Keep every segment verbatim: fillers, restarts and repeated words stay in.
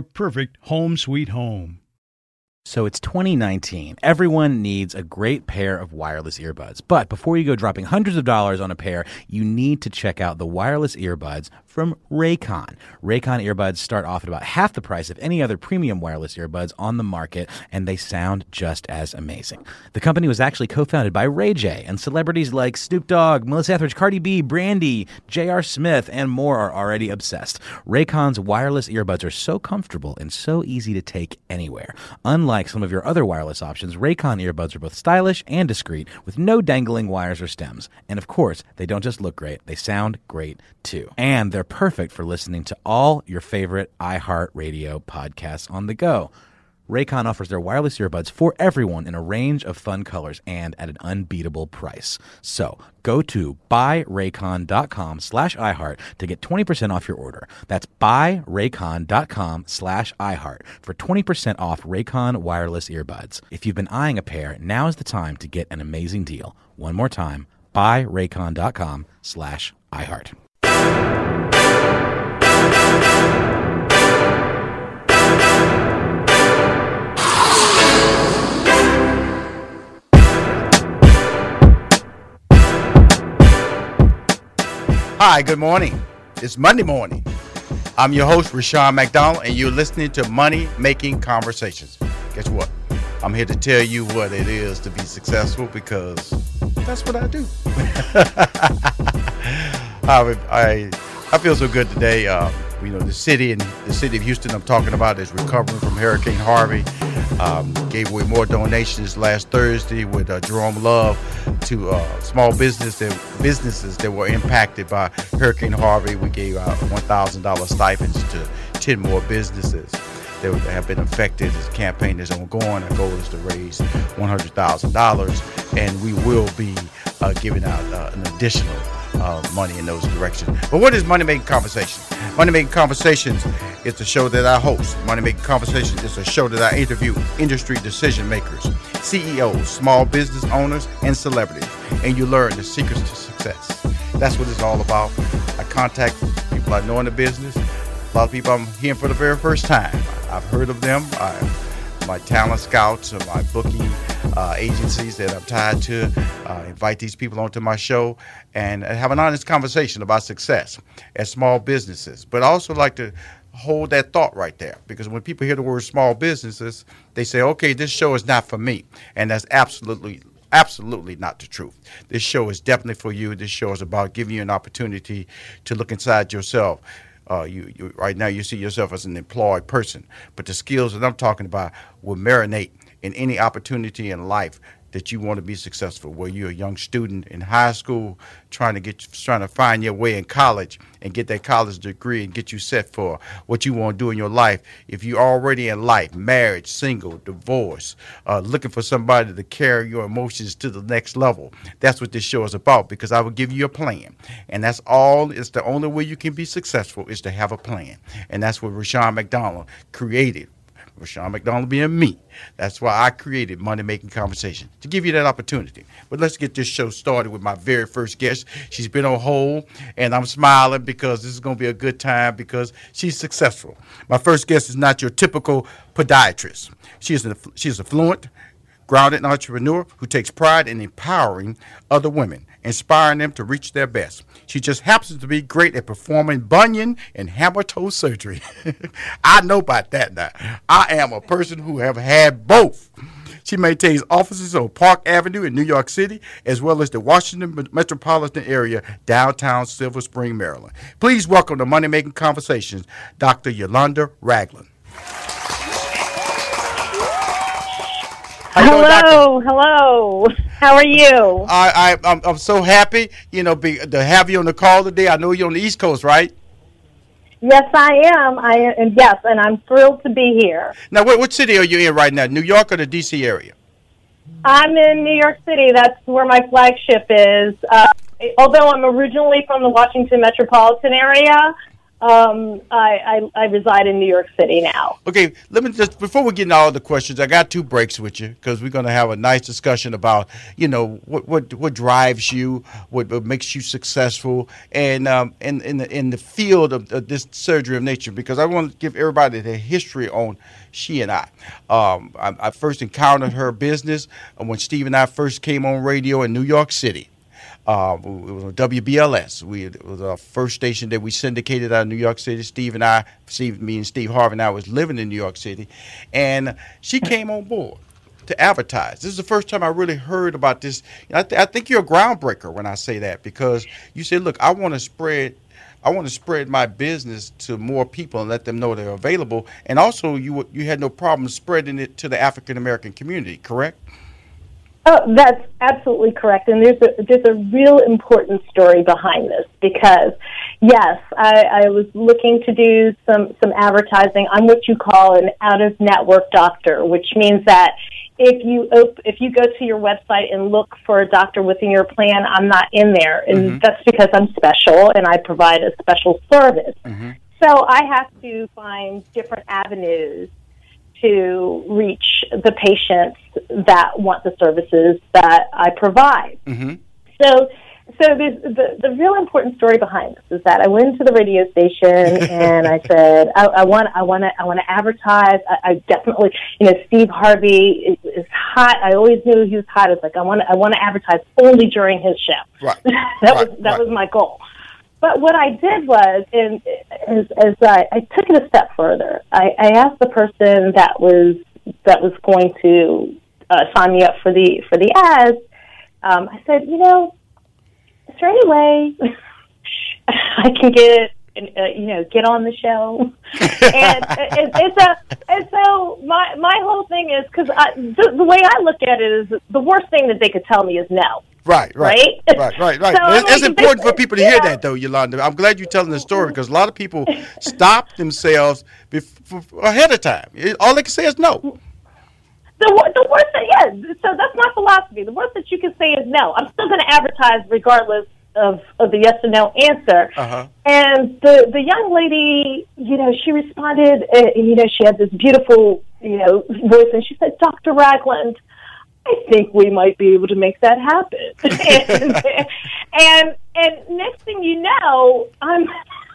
perfect home sweet home. So it's twenty nineteen. Everyone needs a great pair of wireless earbuds. But before you go dropping hundreds of dollars on a pair, you need to check out the wireless earbuds from Raycon. Raycon earbuds start off at about half the price of any other premium wireless earbuds on the market, and they sound just as amazing. The company was actually co-founded by Ray J, and celebrities like Snoop Dogg, Melissa Etheridge, Cardi B, Brandy, J R. Smith, and more are already obsessed. Raycon's wireless earbuds are so comfortable and so easy to take anywhere. Unlike Like some of your other wireless options, Raycon earbuds are both stylish and discreet, with no dangling wires or stems. And of course, they don't just look great, they sound great too. And they're perfect for listening to all your favorite iHeartRadio podcasts on the go. Raycon offers their wireless earbuds for everyone in a range of fun colors and at an unbeatable price. So go to buyraycon.com slash iHeart to get twenty percent off your order. That's buyraycon.com slash iHeart for twenty percent off Raycon wireless earbuds. If you've been eyeing a pair, now is the time to get an amazing deal. One more time, buyraycon.com slash iHeart. Hi, good morning. It's Monday morning. I'm your host, Rashawn McDonald, and you're listening to Money Making Conversations. Guess what? I'm here to tell you what it is to be successful, because that's what I do. I, I, I feel so good today. Uh, you know, the city and the city of Houston I'm talking about is recovering from Hurricane Harvey. Um, gave away more donations last Thursday with uh, Jerome Love to uh, small business that, businesses that were impacted by Hurricane Harvey. We gave out one thousand dollars stipends to ten more businesses that have been affected. This campaign is ongoing. Our goal is to raise one hundred thousand dollars, and we will be uh, giving out uh, an additional uh, money in those directions. But what is Money Making Conversations? Money Making Conversations is a show that I host. Money Making Conversations is a show that I interview industry decision makers, C E Os, small business owners, and celebrities, and you learn the secrets to success. That's what it's all about. I contact people I know in the business. A lot of people I'm hearing for the very first time. I've heard of them. I, my talent scouts or my booking uh, agencies that I'm tied to uh, invite these people onto my show and have an honest conversation about success as small businesses. But I also like to hold that thought right there, because when people hear the word small businesses, they say, okay, this show is not for me. And that's absolutely Absolutely not the truth. This show is definitely for you. This show is about giving you an opportunity to look inside yourself. Uh, you, you right now you see yourself as an employed person, but the skills that I'm talking about will marinate in any opportunity in life that you want to be successful. Whether you're a young student in high school trying to get trying to find your way in college and get that college degree and get you set for what you want to do in your life. If you're already in life, marriage, single, divorce, uh, looking for somebody to carry your emotions to the next level, that's what this show is about, because I will give you a plan. And that's all. It's the only way you can be successful is to have a plan. And that's what Rashawn McDonald created. Rashawn McDonald being me. That's why I created Money Making Conversation, to give you that opportunity. But let's get this show started with my very first guest. She's been on hold, and I'm smiling because this is going to be a good time because she's successful. My first guest is not your typical podiatrist. She is a, she is a fluent, grounded entrepreneur who takes pride in empowering other women, inspiring them to reach their best. She just happens to be great at performing bunion and hammer toe surgery. I know about that now. I am a person who have had both. She maintains offices on Park Avenue in New York City, as well as the Washington metropolitan area, downtown Silver Spring, Maryland. Please welcome to Money Making Conversations, Doctor Yolanda Ragland. Hello, hello. How are you? I, I, I'm, I'm so happy, you know, be, to have you on the call today. I know you're on the East Coast, right? Yes, I am. I am, yes, and I'm thrilled to be here. Now, what, what city are you in right now, New York or the D C area? I'm in New York City. That's where my flagship is. Uh, although I'm originally from the Washington metropolitan area, Um, I, I, I reside in New York City now. Okay, let me just, before we get into all the questions, I got two breaks with you because we're going to have a nice discussion about, you know, what what, what drives you, what, what makes you successful, and um, in, in, the, in the field of, of this surgery of nature, because I want to give everybody the history on she and I. Um, I, I first encountered her business when Steve and I first came on radio in New York City. Uh, it was on W B L S. We, it was our first station that we syndicated out of New York City. Steve and I, Steve, me and Steve Harvey and I was living in New York City. And she came on board to advertise. This is the first time I really heard about this. I, th I think you're a groundbreaker when I say that, because you said, look, I want to spread I want to spread my business to more people and let them know they're available. And also you, you had no problem spreading it to the African-American community, correct? Oh, that's absolutely correct, and there's a, there's a real important story behind this because, yes, I, I was looking to do some, some advertising. I'm what you call an out-of-network doctor, which means that if you op if you go to your website and look for a doctor within your plan, I'm not in there, and mm-hmm. that's because I'm special and I provide a special service. Mm-hmm. So I have to find different avenues to reach the patients that want the services that I provide. Mm-hmm. So so the, the real important story behind this is that I went to the radio station and I said, I, I want I want to I want to advertise. I, I definitely, you know, Steve Harvey is, is hot. I always knew he was hot. It's like I want I want to advertise only during his shift. Right. that right. was that right. was my goal. But what I did was, and as, as I, I took it a step further, I, I asked the person that was that was going to uh, sign me up for the for the ads. Um, I said, you know, is there any way I can get uh, you know get on the show? and it, it's a and so my my whole thing is because the, the way I look at it is the worst thing that they could tell me is no. Right, right, right, right, right. right. So it's, it's important for people to hear yeah. that, though, Yolanda. I'm glad you're telling the story because a lot of people stop themselves before, ahead of time. All they can say is no. The, the worst that, yeah, so that's my philosophy. The worst that you can say is no. I'm still going to advertise regardless of, of the yes or no answer. Uh-huh. And the, the young lady, you know, she responded, uh, you know, she had this beautiful, you know, voice, and she said, Doctor Ragland, I think we might be able to make that happen. and, and and next thing you know, I'm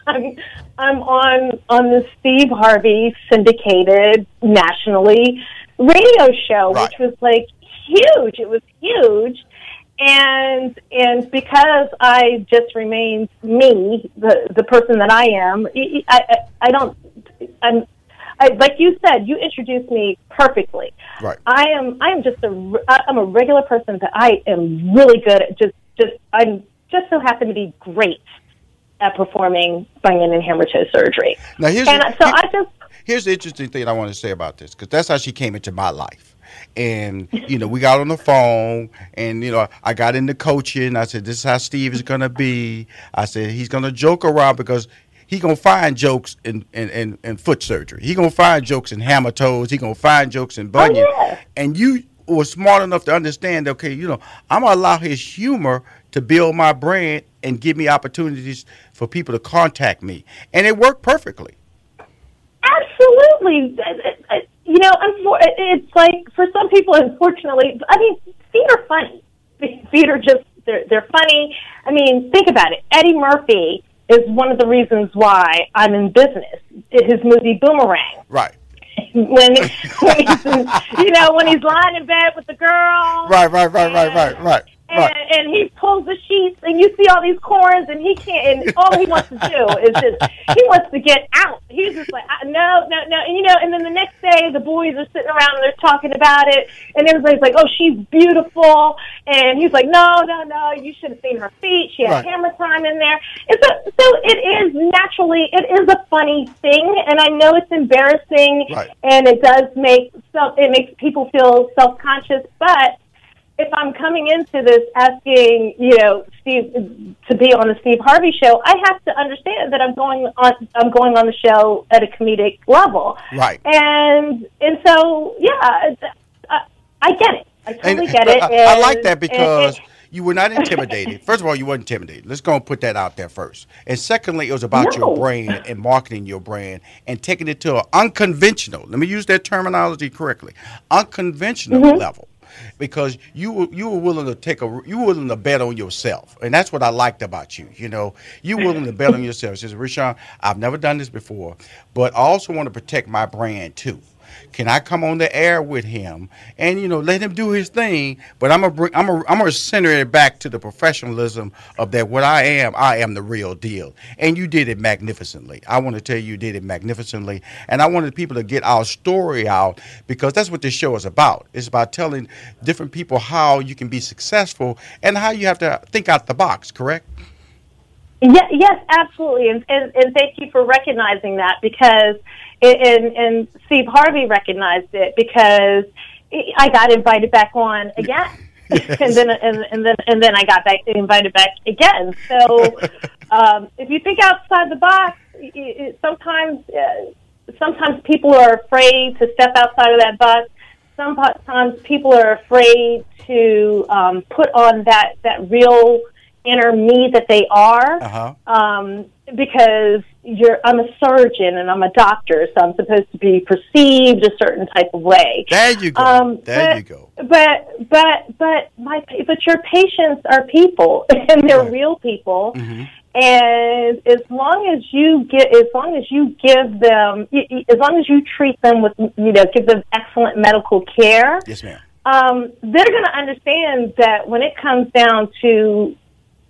I'm I'm on on the Steve Harvey syndicated nationally radio show, right. which was like huge. It was huge, and and because I just remained me, the the person that I am. I I, I don't I'm. I, like you said, you introduced me perfectly. Right. I am. I am just a. I'm a regular person, but I am really good at just. Just. I'm just so happen to be great at performing bunion and hammer toe surgery. Now here's. And the, so here, I just. Here's the interesting thing I want to say about this, because that's how she came into my life. And, you know, we got on the phone and, you know, I got into coaching. I said, this is how Steve is going to be. I said, he's going to joke around because he gonna find jokes in, in, in, in foot surgery. He gonna find jokes in hammer toes. He gonna find jokes in bunion. Oh, yeah. And you were smart enough to understand, okay, you know, I'm gonna allow his humor to build my brand and give me opportunities for people to contact me. And it worked perfectly. Absolutely. You know, it's like, for some people, unfortunately, I mean, feet are funny. Feet are just, they're, they're funny. I mean, think about it. Eddie Murphy is one of the reasons why I'm in business, his movie Boomerang. Right. When, when he's, you know, when he's lying in bed with the girl. Right, right, right, and, right, right, right. And, right. and he pulls the sheets, and you see all these corns, and he can't. And all he wants to do is just—he wants to get out. He's just like, no, no, no. And you know, and then the next day, the boys are sitting around and they're talking about it, and everybody's like, "Oh, she's beautiful," and he's like, "No, no, no. You should have seen her feet. She had right. hammer time in there." And so, so it is naturally, it is a funny thing, and I know it's embarrassing, right. and it does make self, it makes people feel self-conscious, but. If I'm coming into this asking, you know, Steve to be on the Steve Harvey show, I have to understand that I'm going on. I'm going on the show at a comedic level, right? And and so, yeah, I, I get it. I totally and, get it. I, and, I like that because and, and, you were not intimidated. First of all, you weren't intimidated. Let's go and put that out there first. And secondly, it was about no. your brand and marketing your brand and taking it to an unconventional. Let me use that terminology correctly. Unconventional mm-hmm. level. Because you you were willing to take a you were willing to bet on yourself, and that's what I liked about you. You know, you were willing to bet on yourself. She says, Rashawn, I've never done this before, but I also want to protect my brand too. Can I come on the air with him and you know let him do his thing? But I'm gonna bring, I'm gonna, I'm gonna center it back to the professionalism of that. What I am, I am the real deal. And you did it magnificently. I want to tell you, you did it magnificently. And I wanted people to get our story out because that's what this show is about. It's about telling different people how you can be successful and how you have to think out the box. Correct? Yeah, yes, absolutely. And, and and thank you for recognizing that because. And, and Steve Harvey recognized it because I got invited back on again, yes. and then and, and then and then I got back invited back again. So um, if you think outside the box, it, it, sometimes uh, sometimes people are afraid to step outside of that box. Sometimes people are afraid to um, put on that that real inner me that they are. Uh-huh. Um, Because you're, I'm a surgeon and I'm a doctor, so I'm supposed to be perceived a certain type of way. There you go. Um, there but, you go. But but but my but your patients are people, and they're right. real people. Mm-hmm. And as long as you get, as long as you give them, as long as you treat them with, you know, give them excellent medical care. Yes, ma'am. Um, they're going to understand that when it comes down to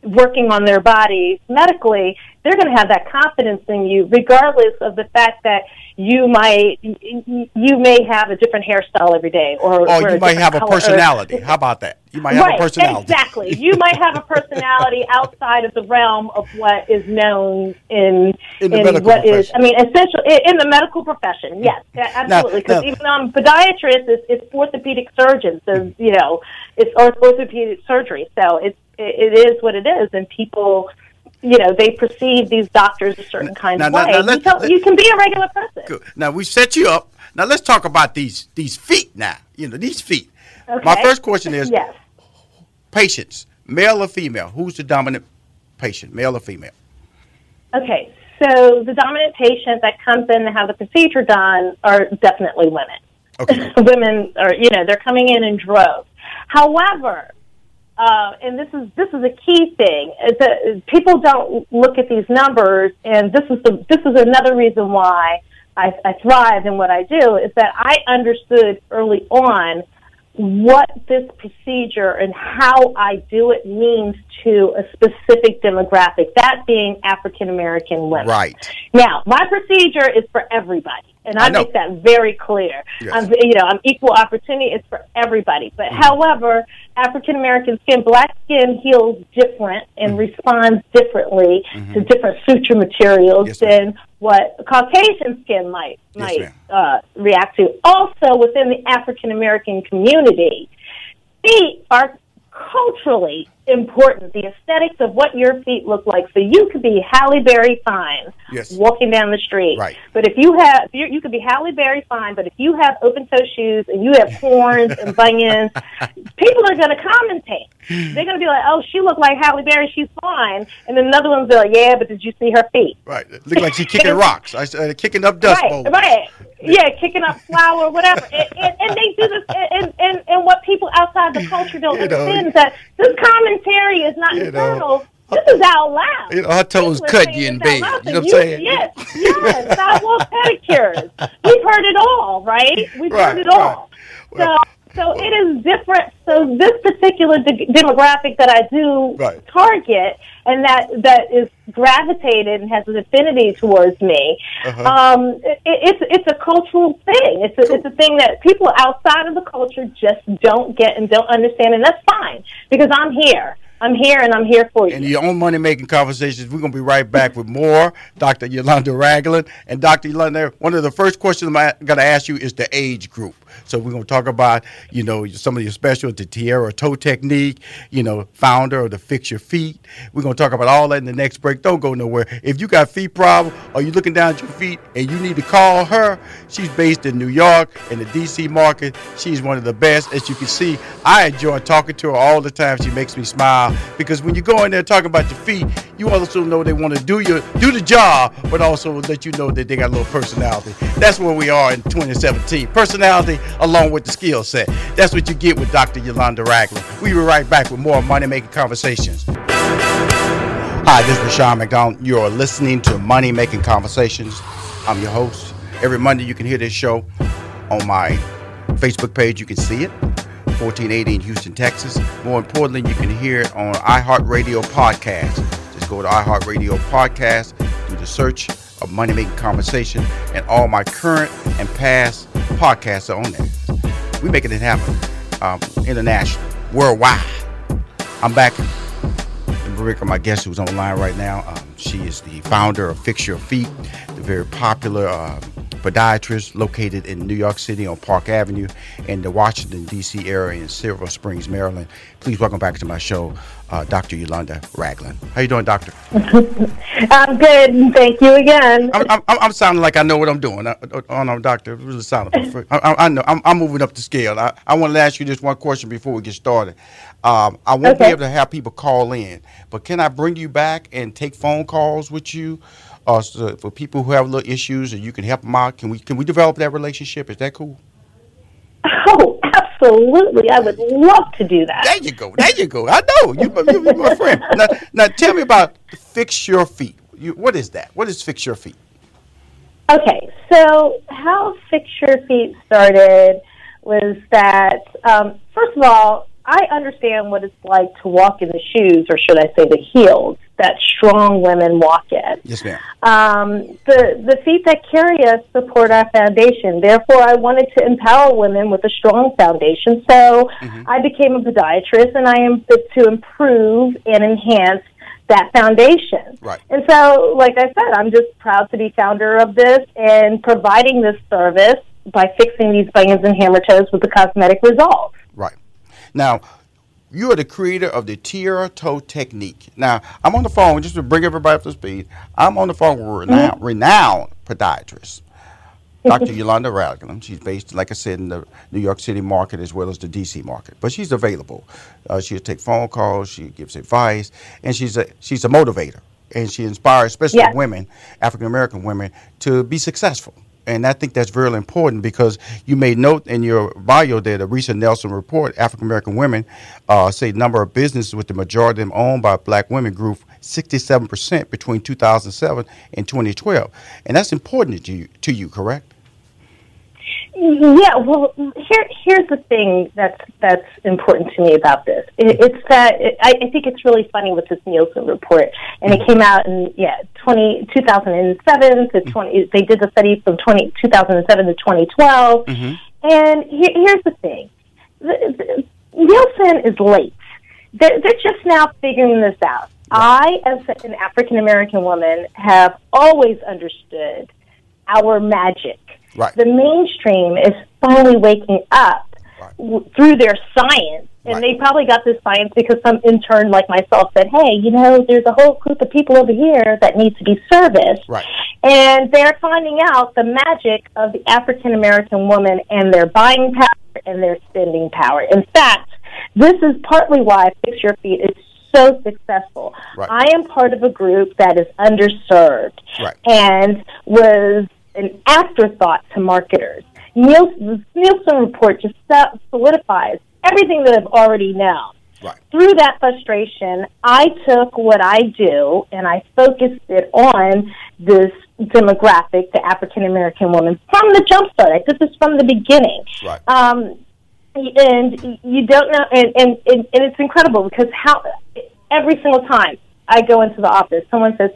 working on their bodies medically, they're going to have that confidence in you, regardless of the fact that you might you may have a different hairstyle every day, or, or you might have a personality. How about that? You might have right, a personality. Exactly. You might have a personality outside of the realm of what is known in in, the in medical what profession. is. I mean, essential in the medical profession. Yes, absolutely. Because even um, podiatrists, it's, it's orthopedic surgeons. So you know, it's orthopedic surgery. So it's it, it is what it is, and people. You know, they perceive these doctors a certain kind now, of now, way. Now, you, let, let, you can be a regular person. Good. Now, we set you up. Now, let's talk about these these feet now. You know, these feet. Okay. My first question is, yes. patients, male or female, who's the dominant patient, male or female? Okay, so the dominant patient that comes in to have the procedure done are definitely women. Okay. Women are, you know, they're coming in in droves. However... Uh, and this is this is a key thing. The, people don't look at these numbers, and this is the, this is another reason why I, I thrive in what I do is that I understood early on what this procedure and how I do it means to a specific demographic, that being African American women. Right. Now, my procedure is for everybody. And I, I make that very clear. Yes. I'm, you know, I'm equal opportunity. It's for everybody. But mm-hmm. however, African American skin, black skin heals different and mm-hmm. responds differently mm-hmm. to different suture materials yes, than ma'am. what Caucasian skin might might yes, uh, react to. Also, within the African American community, feet are culturally important. The aesthetics of what your feet look like. So you could be Halle Berry fine yes. walking down the street. Right. But if you have, you're, you could be Halle Berry fine, but if you have open toe shoes and you have corns and bunions, people are going to commentate. They're going to be like, oh, she looked like Halle Berry, she's fine. And then another one's like, yeah, but did you see her feet? Right. It looked like she's kicking rocks. I uh, kicking up dust right. bowls. Right. yeah, kicking up flour, whatever. and, and, and they do this, and, and, and what people outside the culture don't you understand know, is that this commentary is not internal. This is out loud. You know, our toes cut you in bed. You know what I'm saying? Yes, yes. Sidewalk pedicures. We've heard it all, right? We've right, heard it right. all. Well, so, so well. It is different. So this particular de- demographic that I do right. target and that, that is gravitated and has an affinity towards me, uh-huh. um, it, it's it's a cultural thing. It's a, cool. it's a thing that people outside of the culture just don't get and don't understand, and that's fine because I'm here. I'm here, and I'm here for you. And your own money-making conversations. We're going to be right back with more. Doctor Yolanda Ragland. And Doctor Yolanda, one of the first questions I'm going to ask you is the age group. So we're going to talk about, you know, some of your specials, the Tierra Toe Technique, you know, founder of the Fix Your Feet. We're going to talk about all that in the next break. Don't go nowhere. If you got feet problems or you're looking down at your feet and you need to call her, she's based in New York in the D C market. She's one of the best. As you can see, I enjoy talking to her all the time. She makes me smile. Because when you go in there talking about your feet, you also know they want to do your do the job, but also let you know that they got a little personality. That's where we are in twenty seventeen. Personality along with the skill set. That's what you get with Doctor Yolanda Ragland. We'll be right back with more Money Making Conversations. Hi, this is Rashawn McDonald. You're listening to Money Making Conversations. I'm your host. Every Monday you can hear this show on my Facebook page. You can see it. fourteen eighty in Houston, Texas. More importantly, you can hear it on iHeartRadio podcast. Just go to iHeartRadio podcast, do the search of Money Making Conversation, and all my current and past podcasts are on there. We're making it happen, um, international, worldwide. I'm back. Rick, my guest who's online right now, um, she is the founder of Fix Your Feet, the very popular uh, podiatrist located in New York City on Park Avenue in the Washington, D C area in Silver Springs, Maryland. Please welcome back to my show, uh, Doctor Yolanda Ragland. How you doing, doctor? I'm good. Thank you again. I'm, I'm, I'm sounding like I know what I'm doing. I, oh, no, doctor. Really sounding. I, I, I know. I'm, I'm moving up the scale. I, I want to ask you just one question before we get started. Um, I won't okay. be able to have people call in, but can I bring you back and take phone calls with you? Uh, so for people who have little issues and you can help them out, can we can we develop that relationship? Is that cool? Oh, absolutely. I would love to do that. There you go. There you go. I know. You, you, you're my friend. Now, now, tell me about Fix Your Feet. You, what is that? What is Fix Your Feet? Okay. So how Fix Your Feet started was that, um, first of all, I understand what it's like to walk in the shoes, or should I say the heels, that strong women walk in. Yes, ma'am. Um, the, the feet that carry us support our foundation. Therefore, I wanted to empower women with a strong foundation. So mm-hmm. I became a podiatrist, and I am fit to improve and enhance that foundation. Right. And so, like I said, I'm just proud to be founder of this and providing this service by fixing these bunions and hammer toes with the cosmetic results. Right. Now, you are the creator of the Tierra Toe Technique. Now, I'm on the phone, just to bring everybody up to speed, I'm on the phone with a renowned, mm-hmm. renowned podiatrist, Doctor Yolanda Ragland. She's based, like I said, in the New York City market as well as the D C market. But she's available. Uh, she'll take phone calls, she gives advice, and she's a, she's a motivator. And she inspires, especially yes. women, African-American women, to be successful. And I think that's really important because you may note in your bio there, the recent Nielsen report, African-American women uh, say number of businesses with the majority of them owned by black women grew sixty-seven percent between two thousand seven and twenty twelve. And that's important to you, to you correct? Yeah, well, here, here's the thing that's, that's important to me about this. It, it's that it, I, I think it's really funny with this Nielsen report, and it came out in yeah twenty, two thousand seven to twenty. They did the study from twenty, two thousand seven to twenty twelve, mm-hmm. and here, here's the thing: the, the, Nielsen is late. They're, they're just now figuring this out. I, as an African American woman, have always understood our magic. Right. The mainstream is finally waking up right. w- through their science, and right. they probably got this science because some intern like myself said, hey, you know, there's a whole group of people over here that need to be serviced, right. and they're finding out the magic of the African-American woman and their buying power and their spending power. In fact, this is partly why Fix Your Feet is so successful. Right. I am part of a group that is underserved right. and was an afterthought to marketers. Nielsen, the Nielsen report just solidifies everything that I've already known. Right. Through that frustration, I took what I do and I focused it on this demographic, the African-American woman, from the jump start. Like, this is from the beginning. Right. Um, and you don't know, and, and, and it's incredible because how every single time I go into the office, someone says,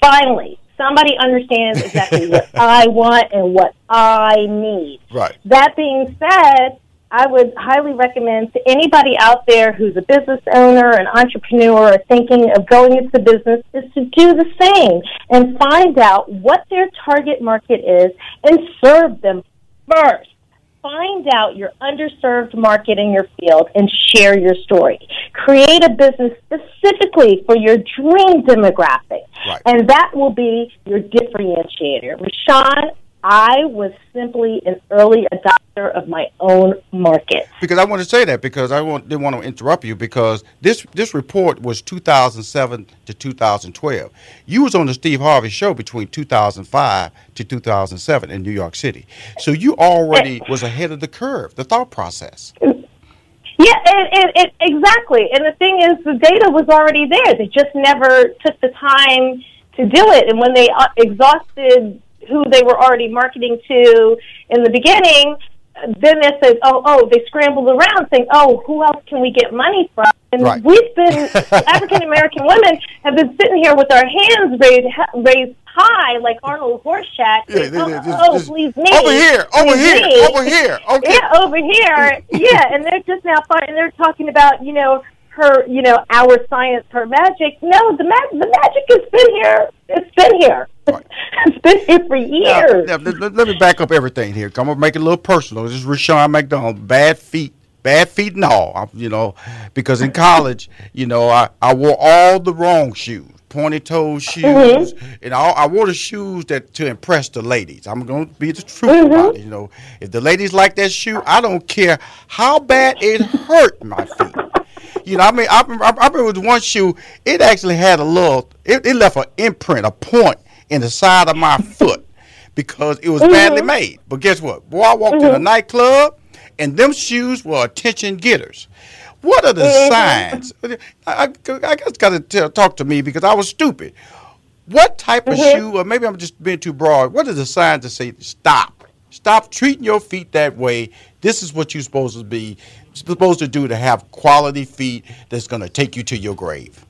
finally, somebody understands exactly what I want and what I need. Right. That being said, I would highly recommend to anybody out there who's a business owner, an entrepreneur, or thinking of going into business, is to do the same and find out what their target market is and serve them first. Find out your underserved market in your field and share your story. Create a business specifically for your dream demographic, right. and that will be your differentiator. Rashawn, I was simply an early adopter of my own market. Because I want to say that because I want, didn't want to interrupt you because this, this report was two thousand seven to two thousand twelve. You was on the Steve Harvey show between two thousand five to two thousand seven in New York City. So you already was ahead of the curve, the thought process. Yeah, and, and, and exactly. And the thing is, the data was already there. They just never took the time to do it. And when they exhausted who they were already marketing to in the beginning, then it says, oh, oh, they scrambled around saying, oh, who else can we get money from? And right. we've been, African-American women have been sitting here with our hands raised, raised high like Arnold Horseshack. Yeah, they, oh, they, oh, oh, please me. Over here, over please here, me. over here. Okay. Yeah, over here. Yeah, and they're just now fighting. They're talking about, you know, her, you know, our science, her magic. No, the, ma- the magic has been here. It's been here. Right. It's been here for years. Now, now, let, let me back up everything here. I'm going to make it a little personal. This is Rashawn McDonald, bad feet, bad feet and all, I, you know, because in college, you know, I, I wore all the wrong shoes, pointy-toed shoes, mm-hmm. and all, I wore the shoes that to impress the ladies. I'm going to be the truth mm-hmm. about it, you know. If the ladies like that shoe, I don't care how bad it hurt my feet. You know, I mean, I, I, I remember with one shoe, it actually had a little, it, it left an imprint, a point in the side of my foot because it was mm-hmm. badly made. But guess what? Boy, I walked mm-hmm. in a nightclub, and them shoes were attention getters. What are the mm-hmm. signs? I, I, I guess got to talk to me because I was stupid. What type mm-hmm. of shoe, or maybe I'm just being too broad, what are the signs that say stop? Stop treating your feet that way. This is what you're supposed to be. supposed to do to have quality feet that's going to take you to your grave?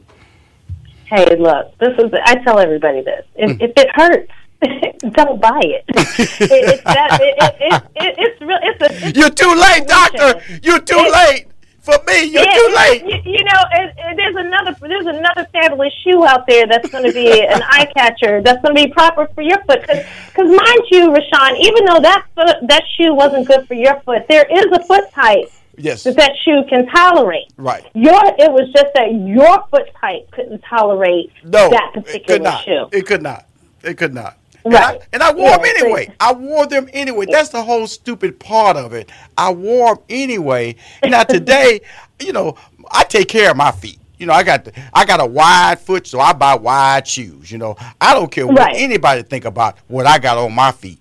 Hey, look, this is, I tell everybody this. If, mm. if it hurts, don't buy it. it, it's, that, it, it, it, it it's real. It's a, it's You're too late, doctor. You're too it, late. For me, you're yeah, too late. You, you know, and, and there's another there's another fabulous shoe out there that's going to be an eye catcher. That's going to be proper for your foot. Because, mind you, Rashawn, even though that foot, that shoe wasn't good for your foot, there is a foot type. Yes. That that shoe can tolerate. Right. Your it was just that your foot type couldn't tolerate no, that particular it could not. shoe. It could not. It could not. Right. And I, and I wore yeah, them anyway. So, I wore them anyway. That's the whole stupid part of it. I wore them anyway. Now today, you know, I take care of my feet. You know, I got the, I got a wide foot, so I buy wide shoes. You know, I don't care what right. anybody think about what I got on my feet.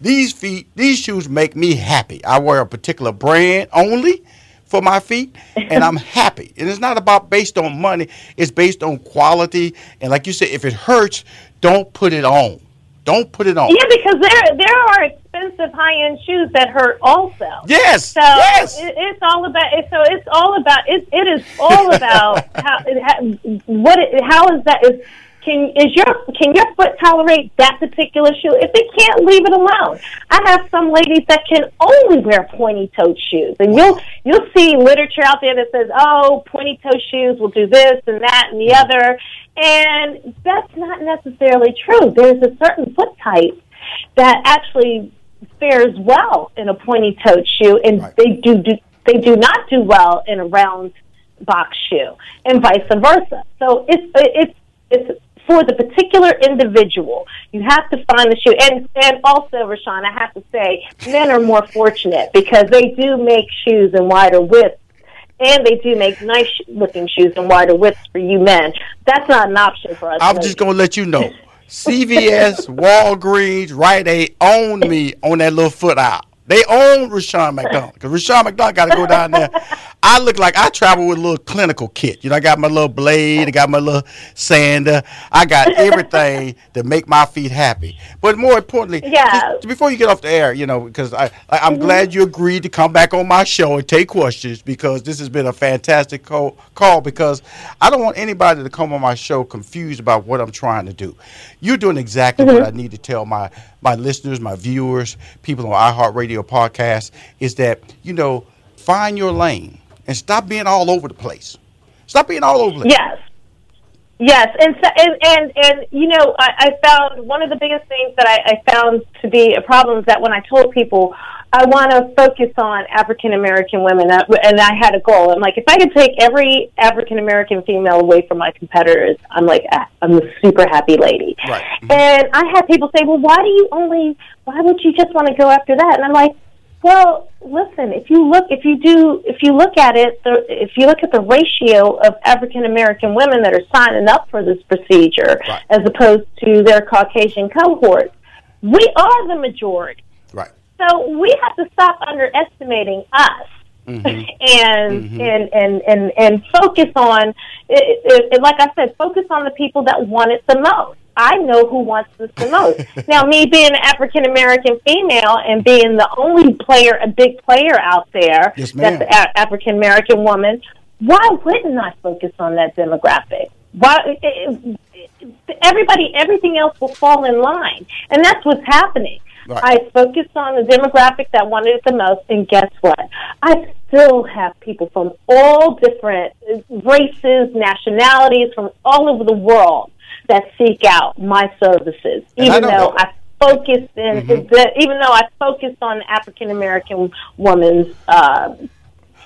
These feet, these shoes make me happy. I wear a particular brand only for my feet, and I'm happy. And it's not about based on money. It's based on quality. And like you said, if it hurts, don't put it on. Don't put it on. Yeah, because there there are expensive high-end shoes that hurt also. Yes. So yes. It, it's all about. So it's all about. It it is all about how what it, how is that is. Can is your can your foot tolerate that particular shoe? If it can't, leave it alone. I have some ladies that can only wear pointy-toed shoes, and you'll you'll see literature out there that says, "Oh, pointy-toed shoes will do this and that and the other," and that's not necessarily true. There's a certain foot type that actually fares well in a pointy-toed shoe, and right. they do, do they do not do well in a round box shoe, and vice versa. So it's it's it's for the particular individual, you have to find the shoe. And and also, Rashawn, I have to say, men are more fortunate because they do make shoes in wider widths, and they do make nice-looking shoes in wider widths for you men. That's not an option for us. I'm ladies. just going to let you know. C V S, Walgreens, Rite Aid owned me on that little foot aisle. They own Rashawn McDonald because Rashawn McDonald got to go down there. I look like I travel with a little clinical kit. You know, I got my little blade. I got my little sander. I got everything to make my feet happy. But more importantly, yeah. just before you get off the air, you know, because I, I, I'm mm-hmm. glad you agreed to come back on my show and take questions, because this has been a fantastic call, call because I don't want anybody to come on my show confused about what I'm trying to do. You're doing exactly mm-hmm. what I need to tell my, my listeners, my viewers, people on iHeartRadio, podcast, is that, you know, find your lane and stop being all over the place. Stop being all over the place. Yes. Yes. And, so, and, and, and you know, I, I found one of the biggest things that I, I found to be a problem is that when I told people I want to focus on African-American women, and I had a goal. I'm like, if I could take every African-American female away from my competitors, I'm like, I'm a super happy lady. Right. Mm-hmm. And I had people say, well, why do you only, why would you just want to go after that? And I'm like, well, listen, if you look, if you do, if you look at it, the, if you look at the ratio of African-American women that are signing up for this procedure right. as opposed to their Caucasian cohorts, we are the majority. Right. So we have to stop underestimating us mm-hmm. and, mm-hmm. and and and and focus on, it, it, it, like I said, focus on the people that want it the most. I know who wants this the most. Now, me being an African-American female and being the only player, a big player out there, yes, that's an a- African-American woman, why wouldn't I focus on that demographic? Why it, it, everybody, everything else will fall in line, and that's what's happening. Right. I focused on the demographic that wanted it the most, and guess what? I still have people from all different races, nationalities, from all over the world that seek out my services, even I though I focused in, mm-hmm. the, even though I focused on African American women's. Uh,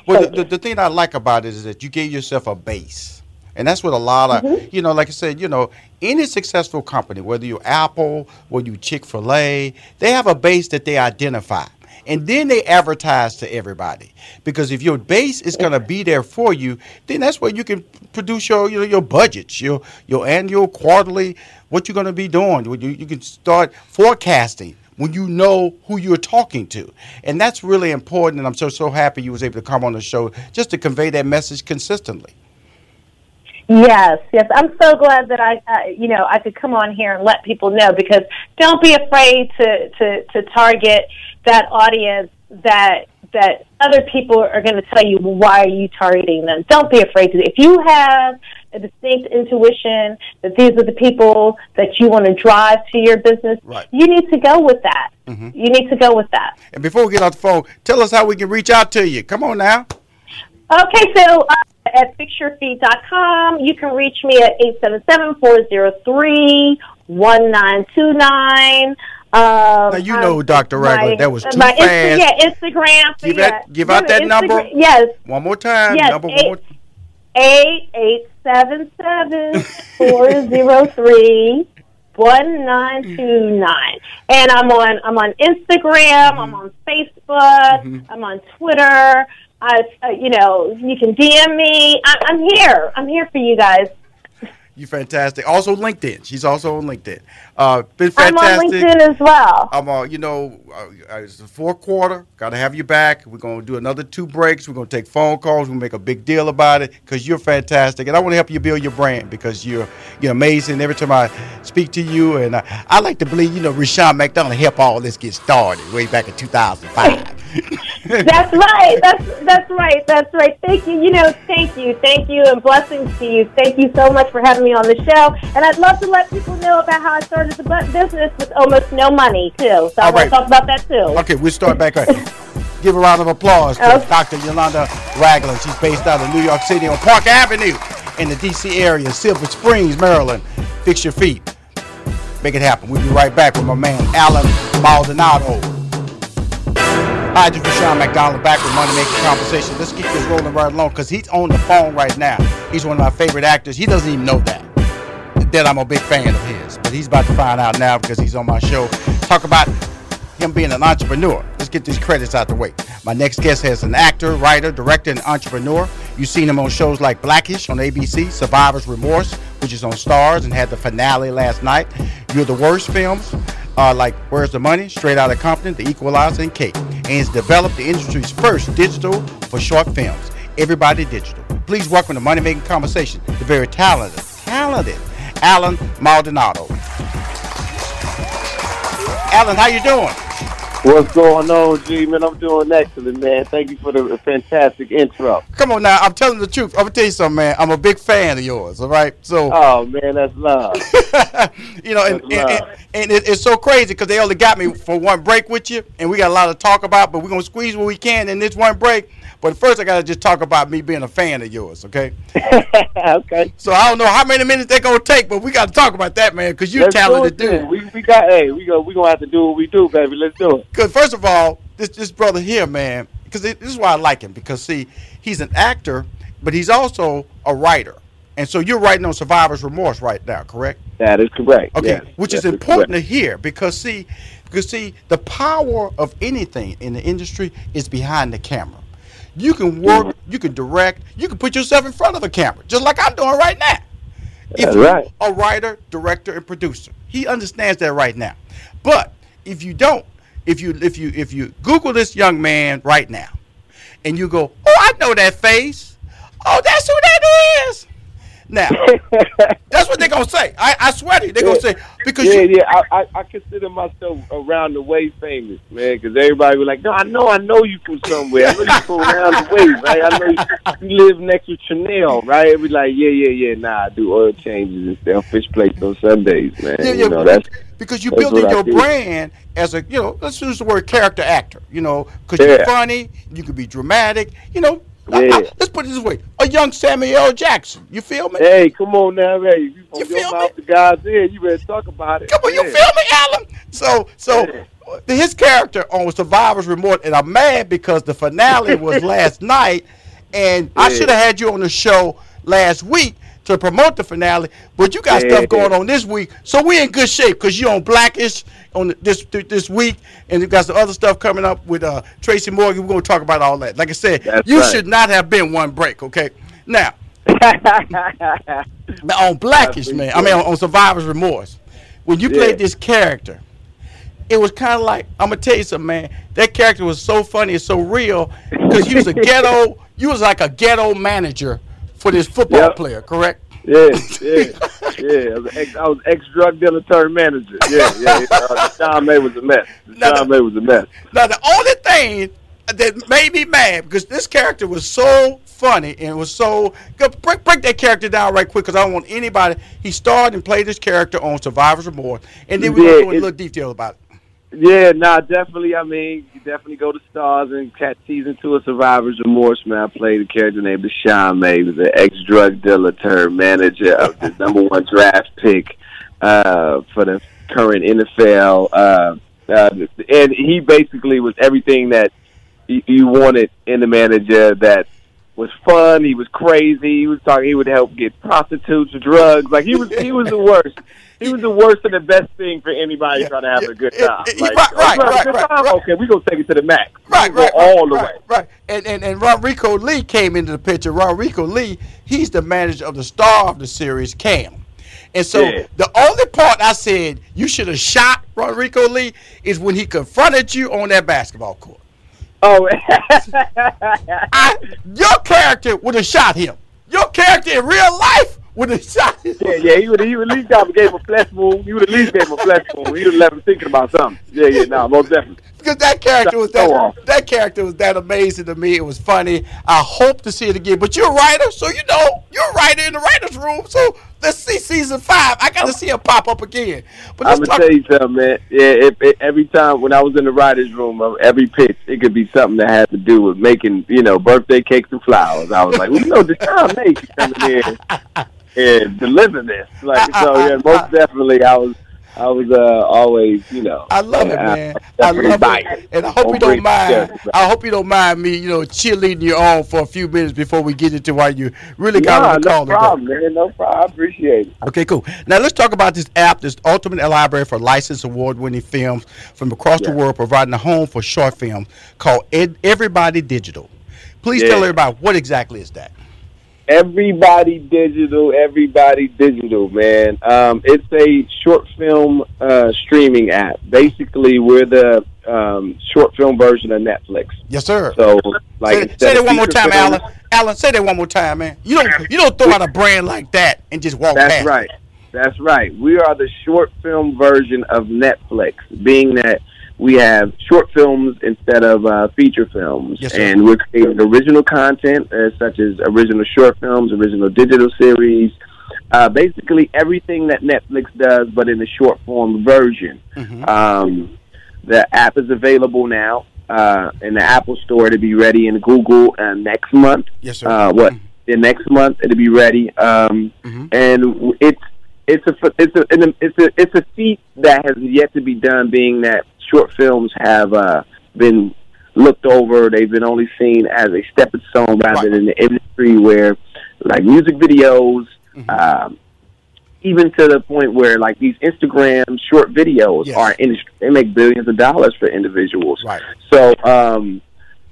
well, the, the, the thing I like about it is that you gave yourself a base. And that's what a lot of, mm-hmm. you know, like I said, you know, any successful company, whether you're Apple, whether you Chick-fil-A, they have a base that they identify. And then they advertise to everybody. Because if your base is going to be there for you, then that's where you can produce your, you know, your budgets, your your annual, quarterly, what you're going to be doing. You, you can start forecasting when you know who you're talking to. And that's really important. And I'm so, so happy you was able to come on the show just to convey that message consistently. Yes, yes. I'm so glad that I, uh, you know, I could come on here and let people know, because don't be afraid to, to, to target that audience that that other people are going to tell you, well, why are you targeting them? Don't be afraid to. If you have a distinct intuition that these are the people that you want to drive to your business, right. you need to go with that. Mm-hmm. You need to go with that. And before we get off the phone, tell us how we can reach out to you. Come on now. Okay, so... Uh, at fix your feet dot com. You can reach me at eight seven seven, four oh three, one nine two nine. Um, now you know, um, Doctor Ragland, that was too fast. Insta- yeah, Instagram. Give, yeah. That, give out that Instagram, number. Yes. One more time. Yes, number eight, one more time. eight eight seven seven, four oh three, one nine two nine. And I'm on, I'm on Instagram. Mm-hmm. I'm on Facebook. Mm-hmm. I'm on Twitter. I, uh, you know, you can D M me. I, I'm here. I'm here for you guys. You're fantastic. Also LinkedIn. She's also on LinkedIn. Uh, been fantastic. I'm on LinkedIn as well. I'm on, uh, you know, uh, it's the fourth quarter. Got to have you back. We're going to do another two breaks. We're going to take phone calls. We'll make a big deal about it because you're fantastic. And I want to help you build your brand because you're you're amazing. Every time I speak to you, and uh, I like to believe, you know, Rashawn McDonald helped all this get started way back in two thousand five. That's right. That's that's right. That's right. Thank you. You know, thank you. Thank you. And blessings to you. Thank you so much for having me on the show. And I'd love to let people know about how I started the business with almost no money, too. So I want to talk about that, too. Okay, we'll start back up. Give a round of applause to okay. Doctor Yolanda Ragland. She's based out of New York City on Park Avenue in the D C area, Silver Springs, Maryland. Fix your feet. Make it happen. We'll be right back with my man, Alan Maldonado. Hi, this is Rashawn McDonald back with Money Making Conversations. Let's keep this rolling right along because he's on the phone right now. He's one of my favorite actors. He doesn't even know that, that I'm a big fan of his. But he's about to find out now because he's on my show. Talk about him being an entrepreneur. Let's get these credits out the way. My next guest is an actor, writer, director, and entrepreneur. You've seen him on shows like Black-ish on A B C, Survivor's Remorse, which is on Stars and had the finale last night. You're the Worst films uh, like Where's the Money, Straight Outta Compton, The Equalizer, and Cake. And he's developed the industry's first digital for short films, Everybody Digital. Please welcome to Money Making Conversation the very talented, talented Alan Maldonado. Alan, how you doing? What's going on, G, man? I'm doing excellent, man. Thank you for the fantastic intro. Come on now. I'm telling the truth. I'm going to tell you something, man. I'm a big fan of yours, all right? So, oh, man, that's love. You know, and, and, and, and it, it's so crazy because they only got me for one break with you, and we got a lot to talk about, but we're going to squeeze what we can in this one break. But first, I got to just talk about me being a fan of yours, okay? Okay. So I don't know how many minutes they're going to take, but we got to talk about that, man, because you're talented, dude. We, we got, hey, we're going to have to do what we do, baby. Let's do it. Because first of all, this, this brother here, man, because this is why I like him, because, see, he's an actor, but he's also a writer. And so you're writing on Survivor's Remorse right now, correct? That is correct. Okay, yes. Which yes, is important correct. to hear because, see, because, see, the power of anything in the industry is behind the camera. You can work, you can direct, you can put yourself in front of a camera, just like I'm doing right now. If you're a writer, director, and producer, he understands that right now. But if you don't, if you if you if you Google this young man right now, and you go, oh, I know that face, oh, that's who that is. Now, that's what they're going to say. I, I swear to you, they're going to say. Because yeah, you, yeah, I, I consider myself around the way famous, man, because everybody was like, no, I know I know you from somewhere. I know you from around the way, right? I know you, you live next to Chanel, right? It was like, yeah, yeah, yeah, nah, I do oil changes and sell fish plates on Sundays, man. Yeah, yeah, you know, that's, because you're that's building your brand as a, you know, let's use the word character actor, you know, because yeah. you're funny, you could be dramatic, you know. Yeah. I, I, let's put it this way: a young Samuel L. Jackson. You feel me? Hey, come on now, hey. You, you feel me? The guys in, you better talk about it. Come on, yeah. You feel me, Alan? So, so yeah. his character on Survivor's Remorse, and I'm mad because the finale was last night, and yeah. I should have had you on the show last week to promote the finale, but you got yeah. stuff going on this week, so we in good shape because you on Black-ish on the, this th this week, and you got some other stuff coming up with uh, Tracy Morgan. We're gonna talk about all that. Like I said, That's you right. should not have been one break, okay? Now, on Black-ish, man. I mean, on, on Survivor's Remorse, when you yeah. played this character, it was kind of like I'm gonna tell you something, man. That character was so funny and so real because you was a ghetto. You was like a ghetto manager for this football yep. player, correct? Yeah, yeah, yeah. I was ex, I was ex drug dealer turned manager. Yeah, yeah. yeah. Uh, John May was a mess. Now John the, May was a mess. Now the only thing that made me mad because this character was so funny and was so good. Break, break that character down right quick because I don't want anybody. He starred and played this character on Survivor's Remorse, and then we yeah, go into a little detail about it. Yeah, nah, definitely. I mean, you definitely go to Stars and catch season two of Survivor's Remorse, man. I played a character named Rashawn May, who's an ex-drug dealer turned manager of the number one draft pick uh, for the current N F L. Uh, uh, and he basically was everything that you wanted in a manager that was fun. He was crazy. He was talking. He would help get prostitutes, drugs. Like he was, he was the worst. He was the worst and the best thing for anybody yeah, trying to have yeah, a good time. It, it, like, right, right, right, right, time? right. Okay, we are gonna take it to the max. Right, right, all the right, way. Right, and and and Ron Rico Lee came into the picture. Ron Rico Lee, he's the manager of the star of the series, Cam. And so yeah. the only part I said you should have shot Ron Rico Lee is when he confronted you on that basketball court. Oh, I, your character would have shot him. Your character in real life would have shot him. Yeah, yeah, he would have at least gave him a flesh wound. He would at least gave him a flesh wound. He would have left him thinking about something. Yeah, yeah, no, nah, most definitely. Because that character was that so that character was that amazing to me. It was funny. I hope to see it again. But you're a writer, so you know you're a writer in the writer's room. So let's see season five. I got to see it pop up again. But I'm gonna tell you something, man. Yeah, if, if, every time when I was in the writer's room, every pitch it could be something that had to do with making, you know, birthday cakes and flowers. I was like, well, you know, Deshaun May could come in here and deliver this. Like, so yeah, most definitely, I was. I was uh, always, you know. I love it, man. I, I love it, and I hope don't you don't mind. Stuff, I hope you don't mind me, you know, cheerleading you on for a few minutes before we get into why you really got to call it. No problem, man. No problem. I appreciate it. Okay, cool. Now let's talk about this app, this ultimate library for licensed award-winning films from across yeah. the world, providing a home for short films called Ed Everybody Digital. Please yeah. tell everybody what exactly is that. Everybody Digital, Everybody Digital, man. Um, it's a short film uh, streaming app. Basically, we're the um, short film version of Netflix. Yes, sir. So, like, say, say that one more time, film, Alan. Alan, say that one more time, man. You don't, you don't throw out a brand like that and just walk That's past. Right. That's right. We are the short film version of Netflix, being that we have short films instead of uh, feature films. Yes, and we're creating original content, uh, such as original short films, original digital series, uh, basically everything that Netflix does, but in a short form version. Mm-hmm. Um, the app is available now uh, in the Apple Store to be ready in Google uh, next month. Yes, sir. Uh, what? Mm-hmm. The next month it'll be ready. Um, mm-hmm. And it's It's a it's a it's a it's a feat that has yet to be done, being that short films have uh, been looked over. They've been only seen as a stepping stone rather than the industry where, like, music videos, mm-hmm. um, even to the point where, like, these Instagram short videos yes. are industry. They make billions of dollars for individuals. Right. So um,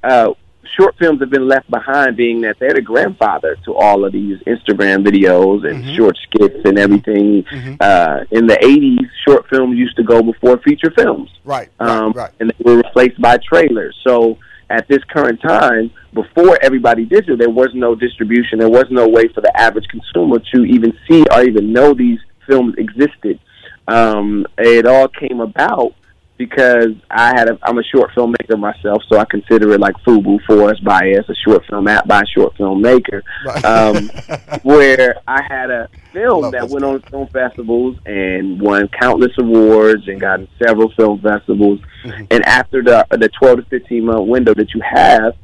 uh, short films have been left behind, being that they're the grandfather to all of these Instagram videos and mm-hmm. short skits and everything. Mm-hmm. Uh, in the eighties, short films used to go before feature films. Right, um, right, right. And they were replaced by trailers. So at this current time, before Everybody Digital, there was no distribution. There was no way for the average consumer to even see or even know these films existed. Um, it all came about because I had a, I'm a short filmmaker myself, so I consider it like FUBU, Forrest Bias, a short film app by a short filmmaker, right. um, where I had a film Love that went on film festivals and won countless awards and got in several film festivals. Mm-hmm. And after the the twelve to fifteen month window that you have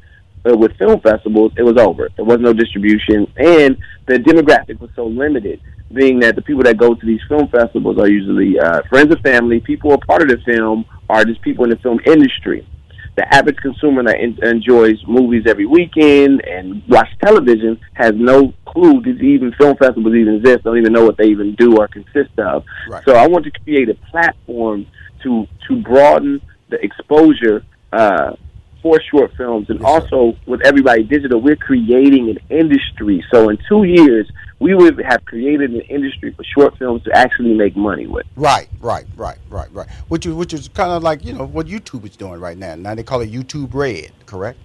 uh, with film festivals, it was over. There was no distribution, and the demographic was so limited, being that the people that go to these film festivals are usually uh, friends of family, people who are part of the film, or just people in the film industry. The average consumer that en- enjoys movies every weekend and watch television has no clue that even film festivals even exist, don't even know what they even do or consist of. Right. So I want to create a platform to to broaden the exposure uh, for short films. And yes, also, sir. With Everybody Digital, we're creating an industry. So in two years... we would have created an industry for short films to actually make money with. Right, right, right, right, right. Which is which is kind of like, you know, what YouTube is doing right now. Now they call it YouTube Red, correct?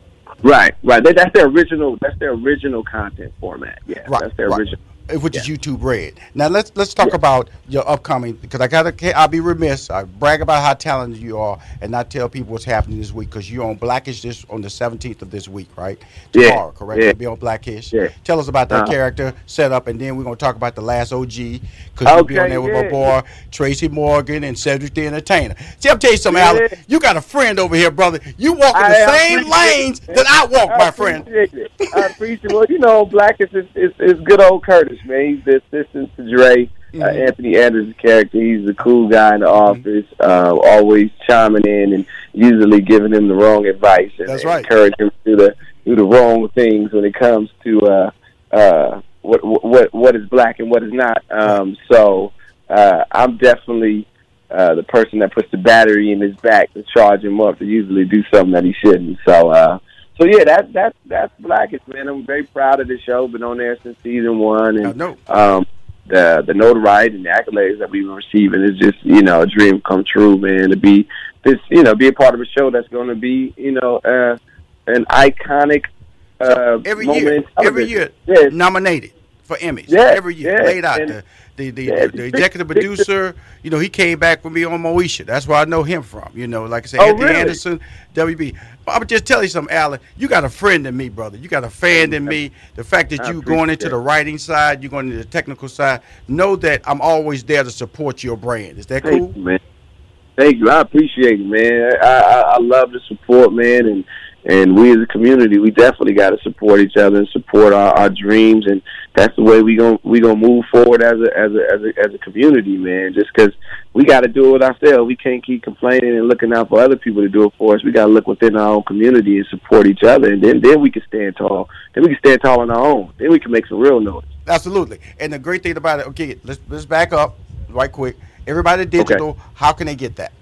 Right, right. They, that's their original. That's their original content format. Yeah, right, that's their right. original. Which yeah. is YouTube Red. Now let's let's talk yeah. about your upcoming, because I gotta I'll be remiss. I brag about how talented you are and not tell people what's happening this week, because you're on Black-ish this on the seventeenth of this week, right? Tomorrow, yeah. correct? Yeah. You'll be on Black-ish. Yeah. Tell us about that uh-huh. character setup, and then we're gonna talk about The Last O G, because okay, you'll be on there with yeah. my boy Tracy Morgan and Cedric the Entertainer. See, I'll tell you something, yeah. Alan. You got a friend over here, brother. You walk in I the same lanes it. that I walk, I my friend. It. I appreciate it. Well, you know, Black-ish is, is, is good old Curtis. Man, he's the assistant to Dre, mm-hmm. uh, Anthony Anderson's character. He's the cool guy in the office, mm-hmm. uh, always chiming in and usually giving him the wrong advice and, That's right. and encouraging him to do the do the wrong things when it comes to uh, uh, what what what is black and what is not. Um, so uh, I'm definitely uh, the person that puts the battery in his back to charge him up to usually do something that he shouldn't. So. Uh, So yeah, that that that's Black-ish, man. I'm very proud of the show. Been on there since season one, and no, no. Um, the the notoriety and the accolades that we've been receiving is just, you know, a dream come true, man. To be this, you know, be a part of a show that's going to be, you know, uh, an iconic uh, every moment year, in every year yes. nominated for Emmys, yes, every year yes. laid out. And, the, The the, yeah, the the executive big, producer, big, you know, he came back with me on Moesha. That's where I know him from. You know, like I said, oh, Anthony really? Anderson, W B. But I'm just telling you something, Alan. You got a friend in me, brother. You got a fan in me. The fact that you're going into that. the writing side, you're going into the technical side, know that I'm always there to support your brand. Is that Thank cool? You, man. Thank you. I appreciate it, man. I, I, I love the support, man, and and we as a community, we definitely got to support each other and support our, our dreams, and that's the way we gonna we gonna move forward as a as a as a, as a community, man. Just because we got to do it ourselves, we can't keep complaining and looking out for other people to do it for us. We got to look within our own community and support each other, and then then we can stand tall. Then we can stand tall on our own. Then we can make some real noise. Absolutely. And the great thing about it, okay, let's let's back up right quick. Everybody Digital. Okay. How can they get that?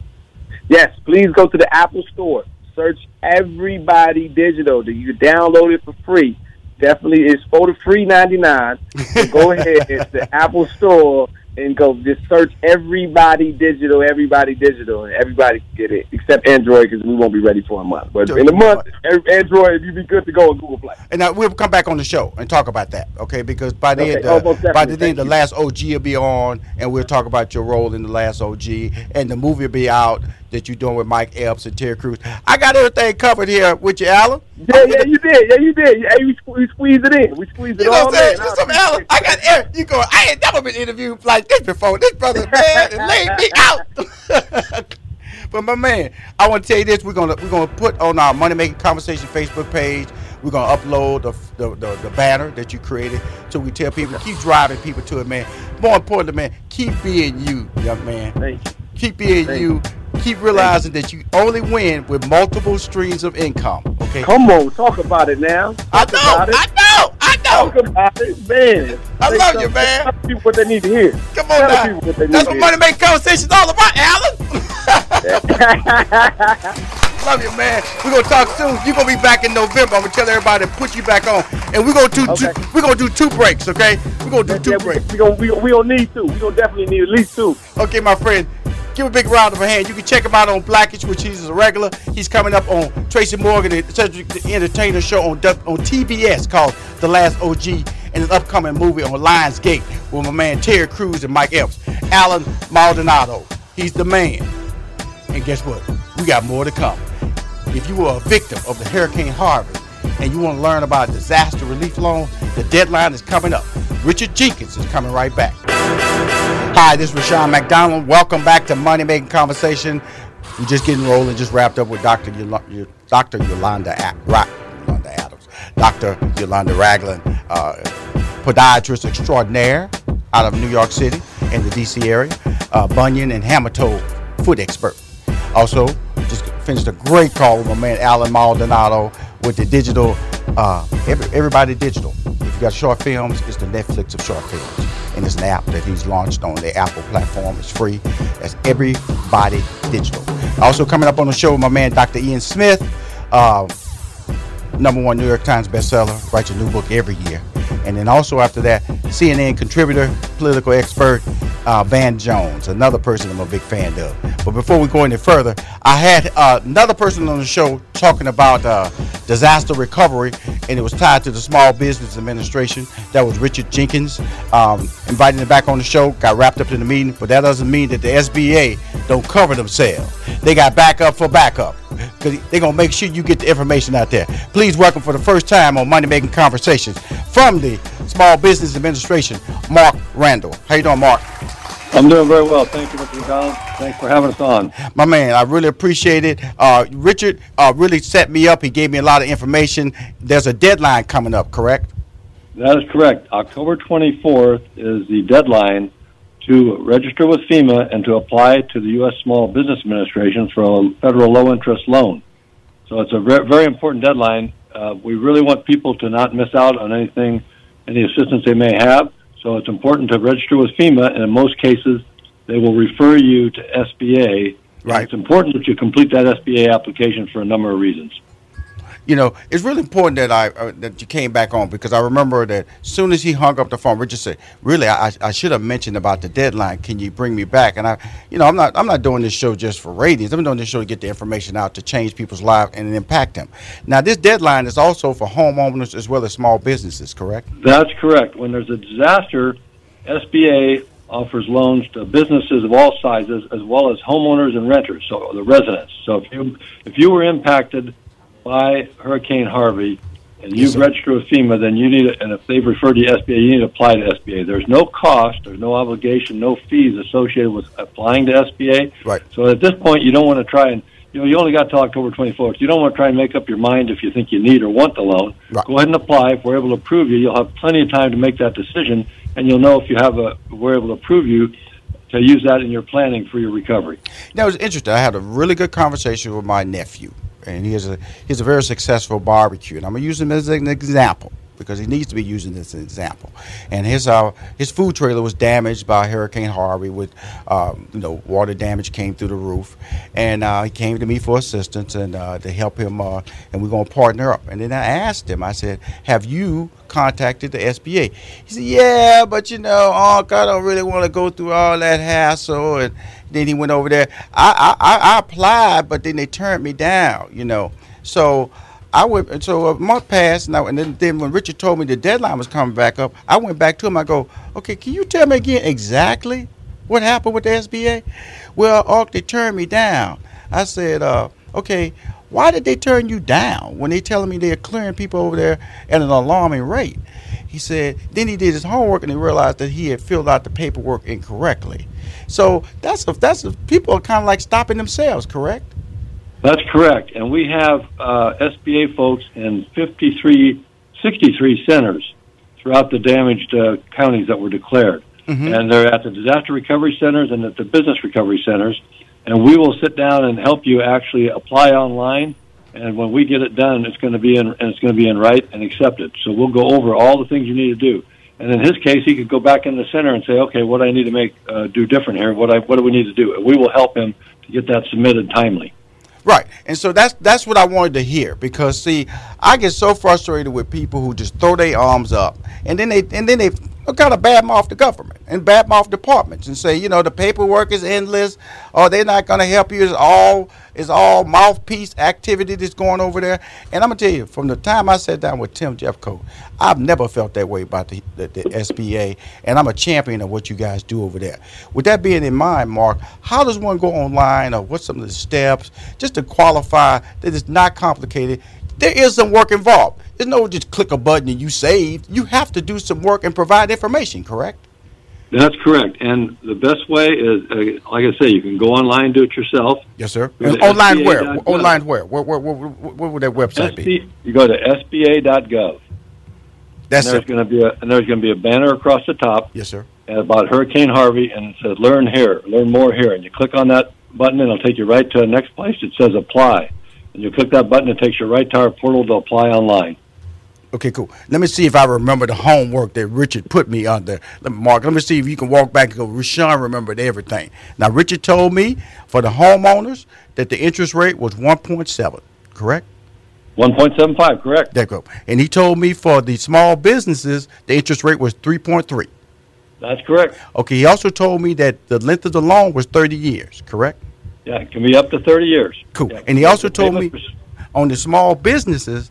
Yes, please go to the Apple Store. Search Everybody Digital. You download it for free. definitely is forty-three ninety-nine. So go ahead to the Apple Store and go just search Everybody Digital, Everybody Digital, and everybody can get it, except Android, because we won't be ready for a month. But in a month, Android, you'd be good to go on Google Play. And now we'll come back on the show and talk about that, okay? Because by the okay. end, oh, uh, by the, end the Last O G will be on, and we'll talk about your role in The Last O G, and the movie will be out that you're doing with Mike Epps and Terry Crews. I got everything covered here with you, Alan. Yeah, yeah, you did. Yeah, you did. Yeah, we, we squeezed it in. We squeezed it you know all in. Some Alan, I got every, you go. I ain't never been interviewed like this before. This brother, man, laid me out. But my man, I want to tell you this. We're gonna we're gonna put on our Money Making Conversation Facebook page. We're gonna upload the the, the the banner that you created, so we tell people, keep driving people to it, man. More importantly, man, keep being you, young man. Thank you. Keep being Thank you. Keep realizing that you only win with multiple streams of income. Okay. Come on, talk about it now. Talk I know, I know, I know. Talk about it, man. I they love come, you, man. Tell people what they need to hear. Come on, tell now. What they That's need what money make conversations all about, Alan. Love you, man. We're gonna talk soon. You're gonna be back in November. I'm gonna tell everybody to put you back on, and we're gonna do okay. two, we're gonna do two breaks, okay? We're gonna do yeah, two yeah, breaks. We gonna we, we don't need two. We gonna definitely need at least two. Okay, my friend. Give a big round of a hand. You can check him out on Black-ish, which he's a regular. He's coming up on Tracy Morgan and Cedric the Entertainer show on on T B S called The Last O G, and his upcoming movie on Lionsgate with my man Terry Crews and Mike Epps. Alan Maldonado, he's the man. And guess what? We got more to come. If you were a victim of the Hurricane Harvey and you want to learn about disaster relief loan, the deadline is coming up. Richard Jenkins is coming right back. Hi, this is Rashawn McDonald. Welcome back to Money Making Conversation. We're just getting rolling, just wrapped up with Doctor Yol- Doctor Yolanda, Ra- Yolanda Adams, Doctor Yolanda Ragland, uh, podiatrist extraordinaire out of New York City and the D C area, uh, bunion and hammer toe foot expert. Also, just finished a great call with my man Alan Maldonado with the digital, uh, every, Everybody Digital. If you got short films, it's the Netflix of short films. And it's an app that he's launched on the Apple platform. It's free. That's Everybody Digital. Also coming up on the show, my man Doctor Ian Smith, uh, number one New York Times bestseller, writes a new book every year. And then also after that, C N N contributor, political expert, uh, Van Jones, another person I'm a big fan of. But before we go any further, I had uh, another person on the show talking about uh, disaster recovery, and it was tied to the Small Business Administration. That was Richard Jenkins. Um, inviting him back on the show, got wrapped up in the meeting, but that doesn't mean that the S B A don't cover themselves. They got backup for backup, because they're going to make sure you get the information out there. Please welcome for the first time on Money Making Conversations from the Small Business Administration, Mark Randall. How you doing, Mark? I'm doing very well. Thank you, Mister McDonald. Thanks for having us on. My man, I really appreciate it. Uh, Richard uh, really set me up. He gave me a lot of information. There's a deadline coming up, correct? That is correct. October twenty-fourth is the deadline to register with FEMA and to apply to the U S. Small Business Administration for a federal low-interest loan. So it's a very, very important deadline. Uh, we really want people to not miss out on anything, any assistance they may have. So it's important to register with FEMA, and in most cases, they will refer you to S B A. Right. It's important that you complete that S B A application for a number of reasons. You know, it's really important that I uh, that you came back on, because I remember that as soon as he hung up the phone, Richard said, "Really, I, I should have mentioned about the deadline. Can you bring me back?" And I, you know, I'm not I'm not doing this show just for ratings. I'm doing this show to get the information out to change people's lives and impact them. Now, this deadline is also for homeowners as well as small businesses, correct? That's correct. When there's a disaster, S B A offers loans to businesses of all sizes as well as homeowners and renters, so the residents. So if you if you were impacted by Hurricane Harvey, and you've yes, registered with FEMA, then you need to, and if they've referred to S B A, you need to apply to S B A. There's no cost, there's no obligation, no fees associated with applying to S B A. Right. So at this point, you don't want to try and, you know, you only got till October twenty-fourth. You don't want to try and make up your mind if you think you need or want the loan. Right. Go ahead and apply. If we're able to approve you, you'll have plenty of time to make that decision, and you'll know if you have a, if we're able to approve you, to use that in your planning for your recovery. Now, it was interesting. I had a really good conversation with my nephew. And he is a he's a very successful barbecue, and I'm gonna use him as an example. because he needs to be using this as an example. And his uh, his food trailer was damaged by Hurricane Harvey with, um, you know, water damage came through the roof. And uh, he came to me for assistance and uh, to help him, uh, and we're going to partner up. And then I asked him, I said, have you contacted the S B A? He said, yeah, but, you know, Unc, I don't really want to go through all that hassle. And then he went over there. I, I, I applied, but then they turned me down, you know. So I went, so a month passed, and, I, and then, then when Richard told me the deadline was coming back up, I went back to him. I go, okay, can you tell me again exactly what happened with the S B A? Well, Unc, they turned me down. I said, uh, okay, why did they turn you down when they telling me they're clearing people over there at an alarming rate? He said, then he did his homework and he realized that he had filled out the paperwork incorrectly. So that's a, that's a, people are kind of like stopping themselves, correct? That's correct. And we have uh, S B A folks in fifty-three, sixty-three centers throughout the damaged uh, counties that were declared. Mm-hmm. And they're at the disaster recovery centers and at the business recovery centers. And we will sit down and help you actually apply online. And when we get it done, it's going to be in, and it's going to be in right and accepted. So we'll go over all the things you need to do. And in his case, he could go back in the center and say, okay, what do I need to make uh, do different here? What I what do we need to do? And we will help him to get that submitted timely. Right. And so that's that's what I wanted to hear, because, see, I get so frustrated with people who just throw their arms up and then they and then they kind of badmouth the government and badmouth departments and say, you know, the paperwork is endless or they're not going to help you. It's all, it's all mouthpiece activity that's going over there. And I'm going to tell you, from the time I sat down with Tim Jeffcoat, I've never felt that way about the, the, the S B A, and I'm a champion of what you guys do over there. With that being in mind, Mark, how does one go online, or what's some of the steps just to qualify that it's not complicated? There is some work involved. There's no just click a button and you saved. You have to do some work and provide information, correct? That's correct. And the best way is, uh, like I say, you can go online, do it yourself. Yes, sir. Online where? Online where? Where, where, where, where would that website be? You go to S B A dot gov. That's it. And there's going to be a banner across the top. Yes, sir. About Hurricane Harvey, and it says, learn here, learn more here. And you click on that button, and it'll take you right to the next place. It says apply. And you click that button, it takes you right to our portal to apply online. Okay, cool. Let me see if I remember the homework that Richard put me under. Let me, Mark, let me see if you can walk back and go, Rashawn remembered everything. Now, Richard told me for the homeowners that the interest rate was one point seven, correct? one point seven five, correct. There you go. And he told me for the small businesses, the interest rate was three point three. That's correct. Okay, he also told me that the length of the loan was thirty years, correct? Yeah, it can be up to thirty years. Cool. Yeah. And he also told me on the small businesses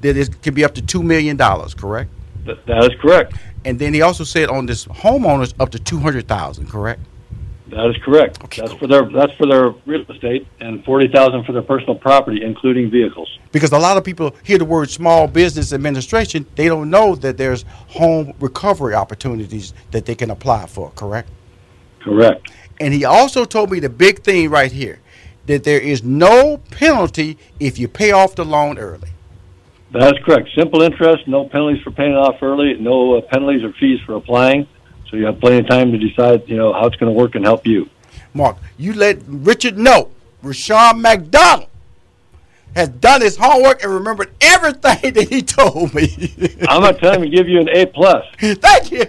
that it can be up to two million dollars, correct? Th- that is correct. And then he also said on this homeowners up to two hundred thousand dollars, correct? That is correct. Okay, that's cool. for their that's for their real estate and forty thousand dollars for their personal property, including vehicles. Because a lot of people hear the word small business administration, they don't know that there's home recovery opportunities that they can apply for, correct? Correct. And he also told me the big thing right here, that there is no penalty if you pay off the loan early. That's correct. Simple interest, no penalties for paying it off early, no uh, penalties or fees for applying. So you have plenty of time to decide, you know, how it's going to work and help you. Mark, you let Richard know Rashawn McDonald has done his homework and remembered everything that he told me. I'm going to tell him to give you an A plus. Thank you.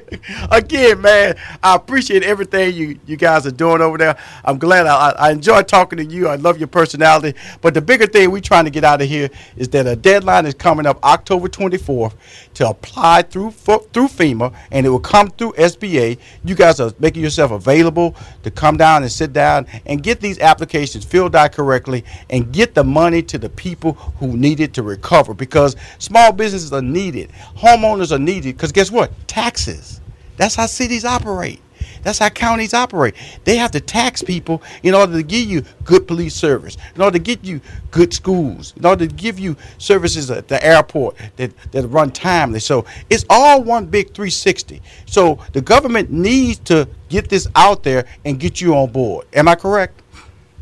Again, man, I appreciate everything you, you guys are doing over there. I'm glad. I, I enjoy talking to you. I love your personality. But the bigger thing we're trying to get out of here is that a deadline is coming up October twenty-fourth to apply through through FEMA, and it will come through S B A. You guys are making yourself available to come down and sit down and get these applications filled out correctly and get the money to the people who need it to recover, because small businesses are needed, homeowners are needed, because guess what? Taxes. That's how cities operate. That's how counties operate. They have to tax people in order to give you good police service, in order to get you good schools, in order to give you services at the airport that, that run timely. So it's all one big three sixty. So the government needs to get this out there and get you on board. Am I correct?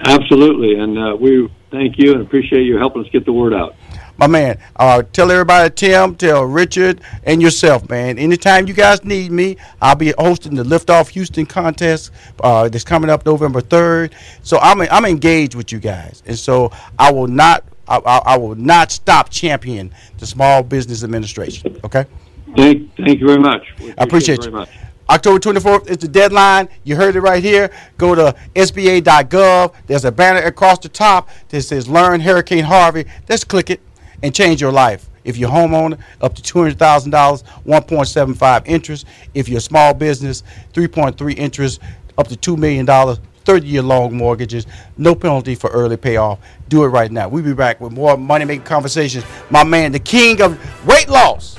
Absolutely. And uh, we thank you and appreciate you helping us get the word out. My man, uh, tell everybody, Tim, tell Richard, and yourself, man. Anytime you guys need me, I'll be hosting the Lift Off Houston contest uh, that's coming up November third. So I'm I'm engaged with you guys, and so I will not I, I, I will not stop championing the Small Business Administration. Okay. Thank, thank you very much. Appreciate I appreciate it very you. Much. October twenty-fourth is the deadline. You heard it right here. Go to S B A dot gov. There's a banner across the top that says Learn Hurricane Harvey. Just click it and change your life. If you're a homeowner, up to two hundred thousand dollars, one point seven five interest. If you're a small business, three point three interest, up to two million dollars, thirty-year long mortgages, no penalty for early payoff. Do it right now. We'll be back with more Money Making Conversations. My man, the king of weight loss,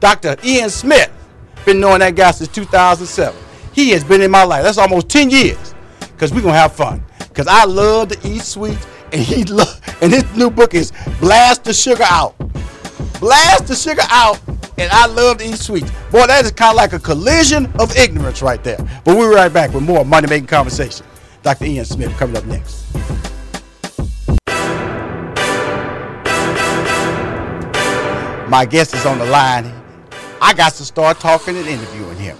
Doctor Ian Smith. Been knowing that guy since two thousand seven. He has been in my life. That's almost ten years, because we're going to have fun, because I love to eat sweets, and he lo- and his new book is Blast the Sugar Out. Blast the Sugar Out, and I love to eat sweets. Boy, that is kind of like a collision of ignorance right there. But we'll be right back with more Money Making Conversation. Doctor Ian Smith coming up next. My guest is on the line. I got to start talking and interviewing him.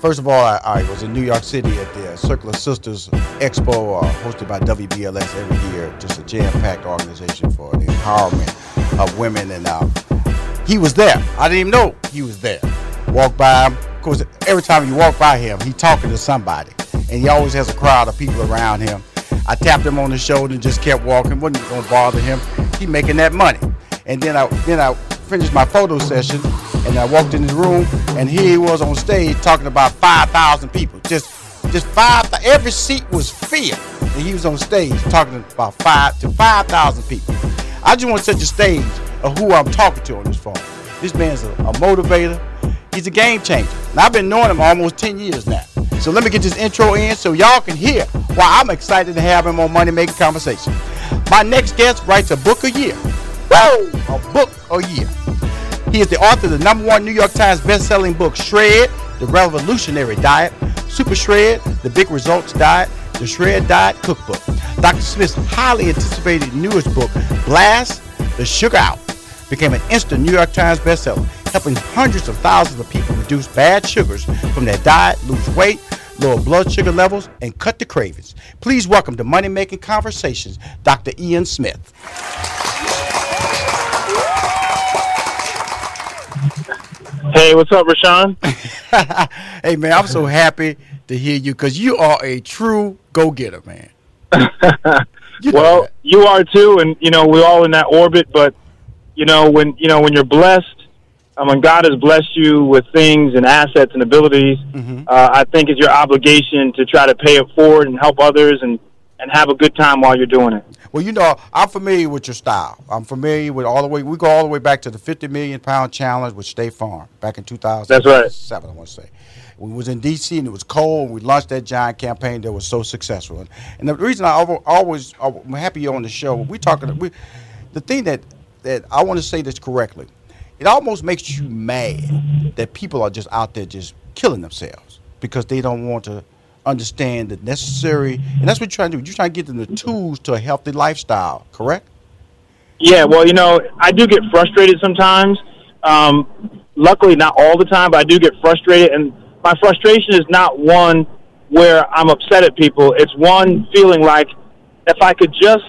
First of all, I, I was in New York City at the Circle of Sisters Expo, uh, hosted by W B L S every year, just a jam-packed organization for the empowerment of women. And uh, he was there. I didn't even know he was there. Walked by him. Of course, every time you walk by him, he's talking to somebody. And he always has a crowd of people around him. I tapped him on the shoulder and just kept walking. Wasn't going to bother him. He making that money. And then I, then I finished my photo session. And I walked in his room, and here he was on stage talking about five thousand people. Just just five, every seat was filled. And he was on stage talking about five to five thousand people. I just want to set the stage of who I'm talking to on this phone. This man's a, a motivator. He's a game changer. And I've been knowing him almost ten years now. So let me get this intro in so y'all can hear why I'm excited to have him on Money Making Conversation. My next guest writes a book a year. Whoa! A book a year. He is the author of the number one New York Times best-selling book, Shred, The Revolutionary Diet, Super Shred, The Big Results Diet, The Shred Diet Cookbook. Doctor Smith's highly anticipated newest book, Blast the Sugar Out, became an instant New York Times bestseller, helping hundreds of thousands of people reduce bad sugars from their diet, lose weight, lower blood sugar levels, and cut the cravings. Please welcome to Money Making Conversations, Doctor Ian Smith. Hey, what's up, Rashawn? Hey, man, I'm so happy to hear you, because you are a true go-getter, man. You know well, that. You are too, and you know we're all in that orbit. But you know when you know when you're blessed, and when God has blessed you with things and assets and abilities, mm-hmm. uh, I think it's your obligation to try to pay it forward and help others and. And have a good time while you're doing it. Well, you know, I'm familiar with your style. I'm familiar with all the way. We go all the way back to the fifty million pound challenge with State Farm back in two thousand seven. That's right. I want to say. We was in D C and it was cold. And we launched that giant campaign that was so successful. And, and the reason I always, I'm happy you're on the show. We're talking. We, the thing that that I want to say this correctly. It almost makes you mad that people are just out there just killing themselves because they don't want to. Understand the necessary, and that's what you're trying to do. You're trying to get them the tools to a healthy lifestyle, correct? Yeah, well, you know, I do get frustrated sometimes. Um, luckily, not all the time, but I do get frustrated. And my frustration is not one where I'm upset at people. It's one feeling like if I could just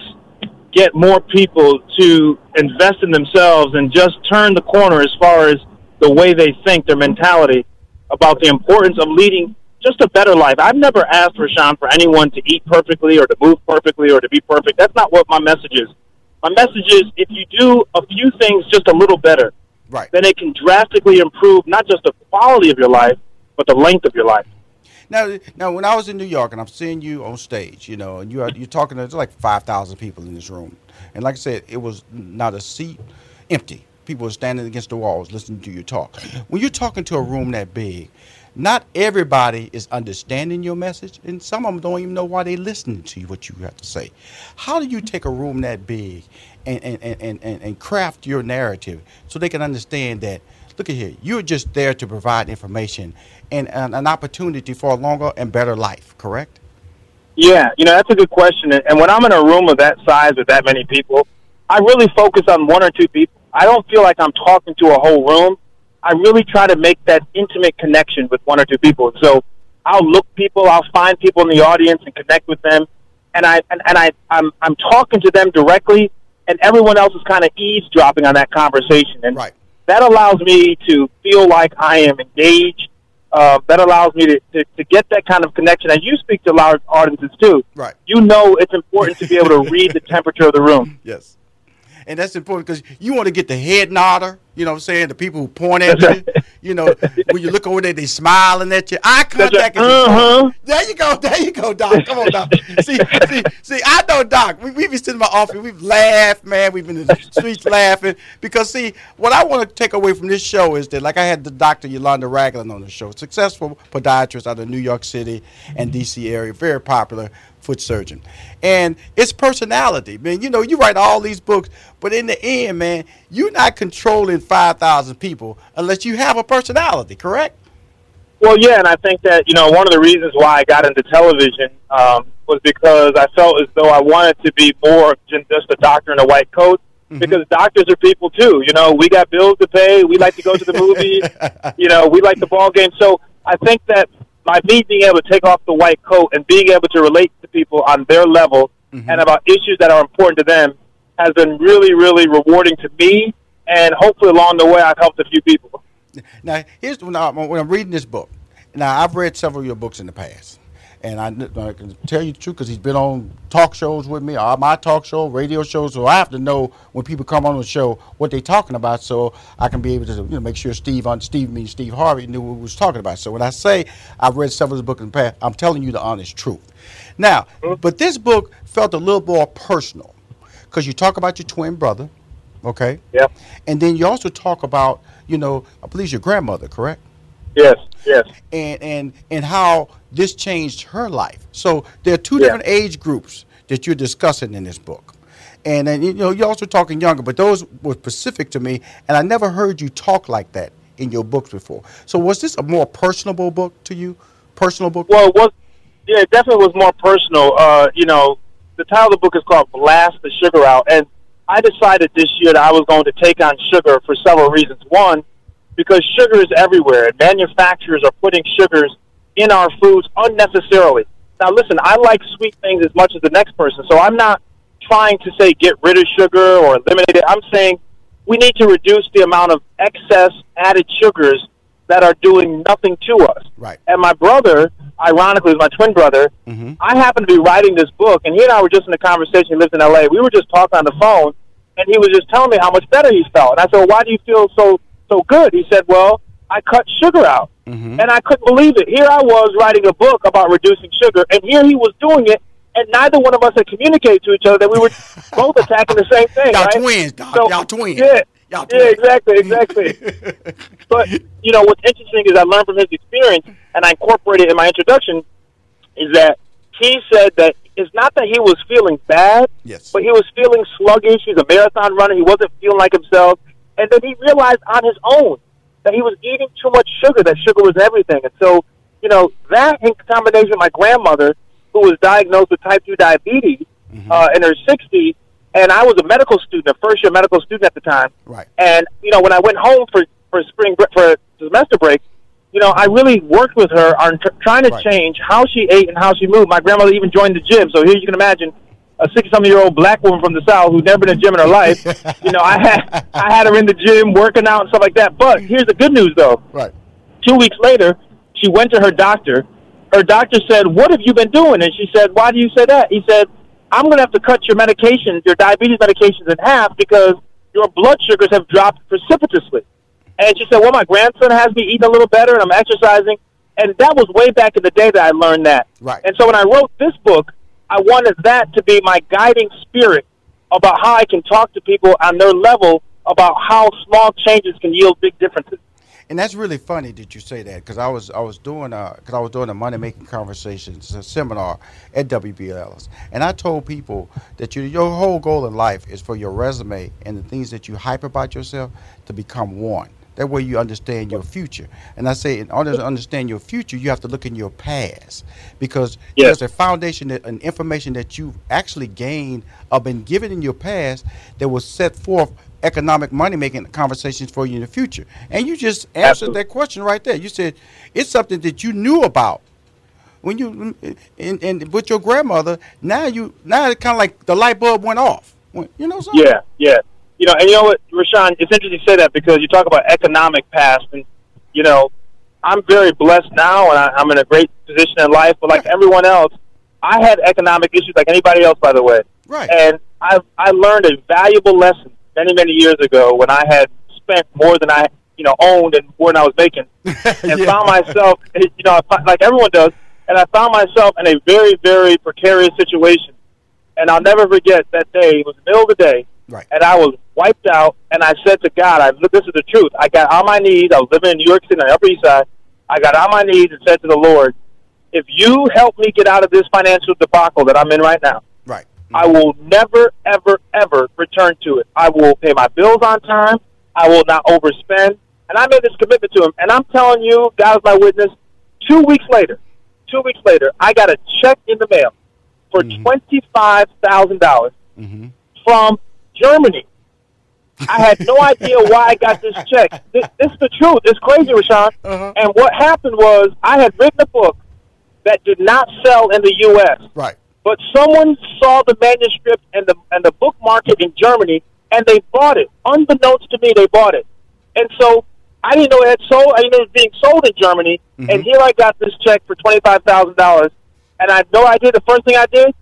get more people to invest in themselves and just turn the corner as far as the way they think, their mentality, about the importance of leading just a better life. I've never asked, Rashawn, for anyone to eat perfectly or to move perfectly or to be perfect. That's not what my message is. My message is if you do a few things just a little better, right, then it can drastically improve not just the quality of your life, but the length of your life. Now, now, when I was in New York and I'm seeing you on stage, you know, and you are, you're talking to like five thousand people in this room. And like I said, it was not a seat empty. People were standing against the walls listening to you talk. When you're talking to a room that big, not everybody is understanding your message, and some of them don't even know why they're listening to you, what you have to say. How do you take a room that big and, and, and, and, and craft your narrative so they can understand that, look at here, you're just there to provide information and, and an opportunity for a longer and better life, correct? Yeah, you know, that's a good question. And when I'm in a room of that size with that many people, I really focus on one or two people. I don't feel like I'm talking to a whole room. I really try to make that intimate connection with one or two people. So I'll look people, I'll find people in the audience and connect with them. And I and, and I I'm I'm talking to them directly and everyone else is kind of eavesdropping on that conversation. And right. that allows me to feel like I am engaged. Uh, that allows me to, to, to get that kind of connection. And you speak to large audiences, too. Right. You know it's important to be able to read the temperature of the room. Yes. And that's important because you want to get the head nodder, you know what I'm saying, the people who point at you. You know, when you look over there, they smiling at you. Eye contact. Right. Uh-huh. There you go. There you go, Doc. Come on, Doc. see, see, see, I know, Doc. We've we been sitting in my office. We've laughed, man. We've been in the streets laughing. Because, see, what I want to take away from this show is that, like I had the Doctor Yolanda Ragland on the show, successful podiatrist out of New York City and D C area, very popular foot surgeon. And it's personality, man. You know, you write all these books, but in the end, man, you're not controlling five thousand people unless you have a personality, correct? Well, yeah, and I think that, you know, one of the reasons why I got into television um, was because I felt as though I wanted to be more than just a doctor in a white coat, mm-hmm. because doctors are people, too. You know, we got bills to pay. We like to go to the movies. You know, we like the ball game. So I think that by me being able to take off the white coat and being able to relate to people on their level mm-hmm. and about issues that are important to them has been really, really rewarding to me, and hopefully along the way I've helped a few people. Now, here's when, I, when I'm reading this book. Now, I've read several of your books in the past, and I, I can tell you the truth because he's been on talk shows with me, my talk show, radio shows, so I have to know when people come on the show what they're talking about so I can be able to, you know, make sure Steve, on Steve, me, Steve Harvey knew what we was talking about. So when I say I've read several of the books in the past, I'm telling you the honest truth. Now, mm-hmm. but this book felt a little more personal because you talk about your twin brother, okay? Yeah. And then you also talk about, you know, I believe your grandmother, correct? Yes, yes. And and and how this changed her life. So there are two yeah. different age groups that you're discussing in this book. And then, you know, you're also talking younger, but those were specific to me, and I never heard you talk like that in your books before. So was this a more personable book to you? Personal book? Well, it was, yeah, it definitely was more personal. Uh, you know, the title of the book is called Blast the Sugar Out, and I decided this year that I was going to take on sugar for several reasons. One, because sugar is everywhere, and manufacturers are putting sugars in our foods unnecessarily. Now, listen, I like sweet things as much as the next person, so I'm not trying to say get rid of sugar or eliminate it. I'm saying we need to reduce the amount of excess added sugars that are doing nothing to us. Right. And my brother, ironically, is my twin brother. Mm-hmm. I happened to be writing this book, and he and I were just in a conversation. He lives in L A. We were just talking on the phone, and he was just telling me how much better he felt. And I said, well, why do you feel so so good? He said, well, I cut sugar out. Mm-hmm. And I couldn't believe it. Here I was writing a book about reducing sugar, and here he was doing it, and neither one of us had communicated to each other that we were both attacking the same thing. Y'all right? twins, dog. So, Y'all twins. Yeah. Y'all twins. Yeah, exactly, exactly. But, you know, what's interesting is I learned from his experience, and I incorporated in my introduction, is that he said that it's not that he was feeling bad, yes. but he was feeling sluggish. He's a marathon runner. He wasn't feeling like himself. And then he realized on his own that he was eating too much sugar, that sugar was everything. And so, you know, that in combination with my grandmother, who was diagnosed with type two diabetes mm-hmm. uh, in her sixties, and I was a medical student, a first-year medical student at the time. Right. And, you know, when I went home for, for spring for semester break, you know, I really worked with her on t- trying to right. change how she ate and how she moved. My grandmother even joined the gym. So here you can imagine a sixty-something-year-old black woman from the South who's never been in a gym in her life. You know, I had I had her in the gym working out and stuff like that. But here's the good news, though. Right. Two weeks later, she went to her doctor. Her doctor said, what have you been doing? And she said, why do you say that? He said, I'm going to have to cut your medications, your diabetes medications in half because your blood sugars have dropped precipitously. And she said, well, my grandson has me eating a little better and I'm exercising. And that was way back in the day that I learned that. Right. And so when I wrote this book, I wanted that to be my guiding spirit about how I can talk to people on their level about how small changes can yield big differences. And that's really funny that you say that because I was I was doing because I was doing a Money Making Conversations seminar at W B L S, and I told people that you, your whole goal in life is for your resume and the things that you hype about yourself to become one. That way you understand your future. And I say in order to understand your future, you have to look in your past because yes. there's a foundation that, and information that you've actually gained or been given in your past that will set forth economic money-making conversations for you in the future. And you just answered Absolutely. That question right there. You said it's something that you knew about. When you and, and with your grandmother, now you now it's kind of like the light bulb went off. When, you know something? Yeah, yeah. You know, and you know what, Rashawn, it's interesting you say that because you talk about economic past, and, you know, I'm very blessed now, and I, I'm in a great position in life, but like right. everyone else, I had economic issues like anybody else, by the way. Right. And I I learned a valuable lesson many, many years ago when I had spent more than I, you know, owned and more than I was making, and yeah. found myself, you know, like everyone does, and I found myself in a very, very precarious situation. And I'll never forget that day. It was the middle of the day, right. and I was wiped out, and I said to God, I look, this is the truth. I got on my knees. I was living in New York City on the Upper East Side. I got on my knees and said to the Lord, if you help me get out of this financial debacle that I'm in right now, right. mm-hmm. I will never, ever, ever return to it. I will pay my bills on time. I will not overspend. And I made this commitment to him. And I'm telling you, God is my witness, two weeks later, two weeks later, I got a check in the mail for mm-hmm. twenty-five thousand dollars mm-hmm. from Germany. I had no idea why I got this check. This, this is the truth. It's crazy, Rashawn. Uh-huh. And what happened was I had written a book that did not sell in the U S. Right. But someone saw the manuscript and the and the book market in Germany, and they bought it. Unbeknownst to me, they bought it. And so I didn't know it had sold. I didn't know it was being sold in Germany. Mm-hmm. And here I got this check for twenty-five thousand dollars. And I had no idea. The first thing I did,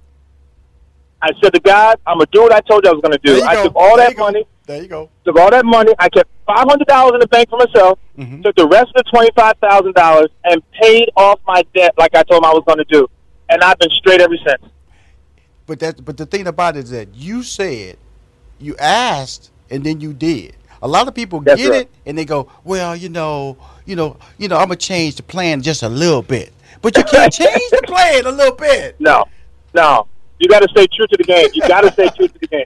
I said to God, I'm going to do what I told you I was going to do. I go. took all there that money. There you go. Took all that money. I kept five hundred dollars in the bank for myself, mm-hmm. took the rest of the twenty-five thousand dollars, and paid off my debt like I told him I was going to do. And I've been straight ever since. But that, but the thing about it is that you said, you asked, and then you did. A lot of people That's get right. it, and they go, well, you know, you know, you know, I'm going to change the plan just a little bit. But you can't change the plan a little bit. No, no. You got to stay true to the game. You got to stay true to the game.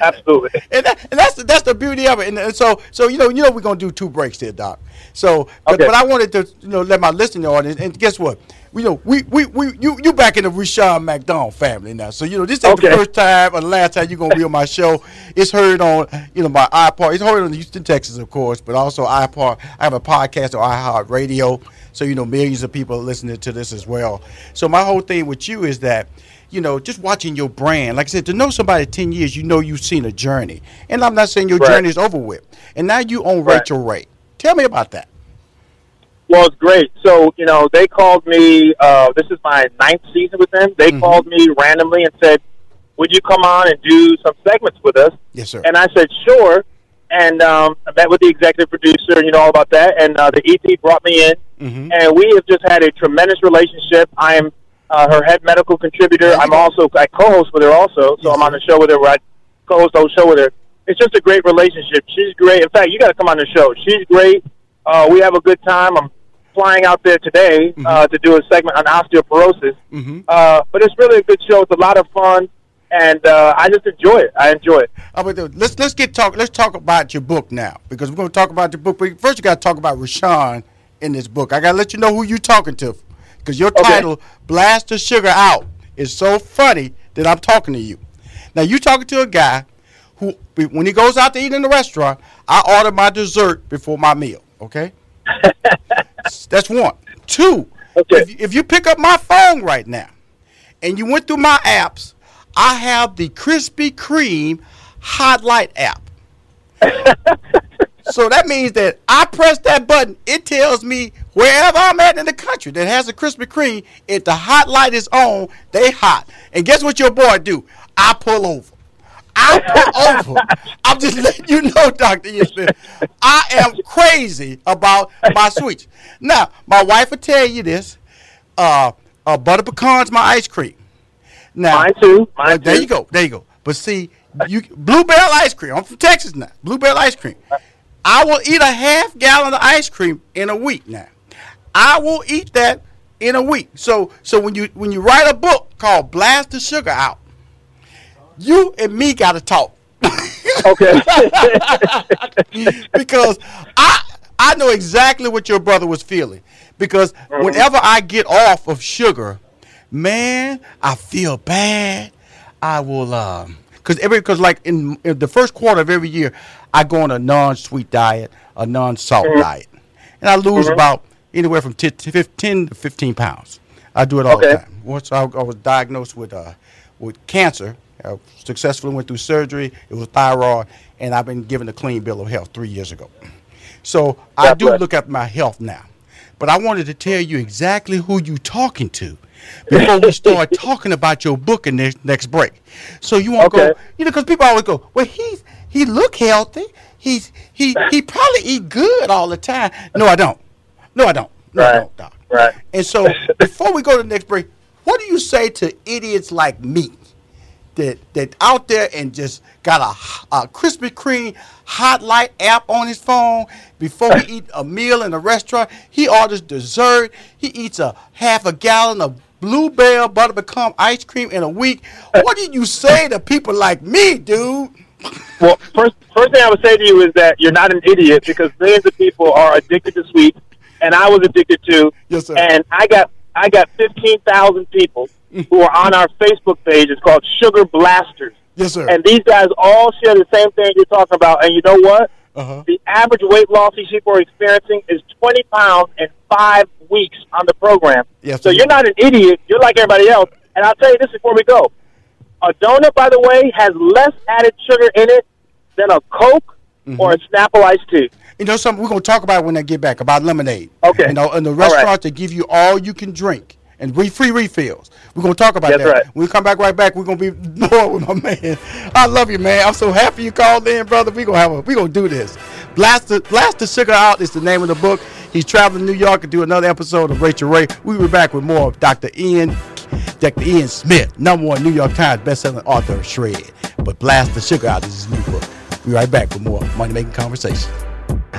Absolutely. And, that, and that's the, that's the beauty of it. And, and so so you know you know we're gonna do two breaks there, Doc. So but, okay. but I wanted to you know let my listening audience, and guess what? You know we we, we you you back in the Rashawn McDonald family now. So you know this ain't okay. the first time or the last time you're gonna be on my show. It's heard on you know my iPod. It's heard on Houston, Texas, of course, but also iPod. I have a podcast on iHeartRadio. So you know millions of people are listening to this as well. So my whole thing with you is that. You know, just watching your brand. Like I said, to know somebody ten years, you know you've seen a journey. And I'm not saying your right. journey is over with. And now you own right. Rachel Ray. Tell me about that. Well, it's great. So, you know, they called me. Uh, this is my ninth season with them. They mm-hmm. called me randomly and said, would you come on and do some segments with us? Yes, sir. And I said, sure. And um, I met with the executive producer, and you know all about that. And uh, the E P brought me in. Mm-hmm. And we have just had a tremendous relationship. I am... Uh, her head medical contributor. I'm also I co-host with her also, so I'm on the show with her. Where I co-host the whole show with her. It's just a great relationship. She's great. In fact, you got to come on the show. She's great. Uh, we have a good time. I'm flying out there today uh, mm-hmm. to do a segment on osteoporosis. Mm-hmm. Uh, but it's really a good show. It's a lot of fun, and uh, I just enjoy it. I enjoy it. All right, let's let's get talk. Let's talk about your book now because we're going to talk about your book. But first, you got to talk about Rashawn in this book. I got to let you know who you're talking to. Because your title, okay. Blast the Sugar Out, is so funny that I'm talking to you. Now, you're talking to a guy who, when he goes out to eat in the restaurant, I order my dessert before my meal, okay? That's one. Two, okay. if, if you pick up my phone right now and you went through my apps, I have the Krispy Kreme Hot Light app. So that means that I press that button, it tells me wherever I'm at in the country that has a Krispy Kreme, if the hot light is on, they hot. And guess what your boy do? I pull over. I pull over. I'm just letting you know, Doctor Ian Smith, I am crazy about my sweets. Now, my wife will tell you this. Uh, uh, butter pecan's my ice cream. Now, Mine too. Mine uh, there too. you go. There you go. But see, you Bluebell ice cream. I'm from Texas now. Bluebell ice cream. I will eat a half gallon of ice cream in a week now. I will eat that in a week. So so when you when you write a book called Blast the Sugar Out, you and me got to talk. Okay. Because I I know exactly what your brother was feeling. Because whenever I get off of sugar, man, I feel bad. I will... um. Because every, because like in, in the first quarter of every year, I go on a non-sweet diet, a non-salt mm-hmm. diet, and I lose mm-hmm. about anywhere from t- t- ten to fifteen pounds. I do it all okay. the time. Once I, I was diagnosed with uh, with cancer, I successfully went through surgery. It was thyroid, and I've been given a clean bill of health three years ago. So God I do bless. Look at my health now. But I wanted to tell you exactly who you're talking to before we start talking about your book in this next break. So you won't okay. go, you know, because people always go, well, he's, he look healthy. He's he he probably eat good all the time. No, I don't. No, I don't. No, right. I don't, Doc. Right. And so before we go to the next break, what do you say to idiots like me that that out there and just got a, a Krispy Kreme hot light app on his phone? Before he eat a meal in a restaurant, he orders dessert. He eats a half a gallon of Bluebell butter pecan ice cream in a week. What do you say to people like me, dude? Well, first, first thing I would say to you is that you're not an idiot, because millions of people are addicted to sweets, and I was addicted to. Yes, sir. And I got I got fifteen thousand people who are on our Facebook page. It's called Sugar Blasters. Yes, sir. And these guys all share the same thing you're talking about. And you know what? Uh-huh. The average weight loss these people are experiencing is twenty pounds in five weeks on the program. Yes, so you're not an idiot. You're like everybody else. And I'll tell you this before we go. A donut, by the way, has less added sugar in it than a Coke mm-hmm. or a Snapple iced tea. You know something? We're going to talk about it when I get back, about lemonade. Okay. You know, in the restaurant, right. they give you all you can drink and free refills. We're going to talk about That's that. Right. When we come back right back, we're going to be more with my man. I love you, man. I'm so happy you called in, brother. We're going to have a, we're going to do this. Blast the, Blast the Sugar Out is the name of the book. He's traveling to New York and do another episode of Rachel Ray. We'll be back with more of Doctor Ian Doctor Ian Smith, number one New York Times bestselling author of Shred. But Blast the Sugar Out is his new book. We'll be right back with more Money Making Conversations.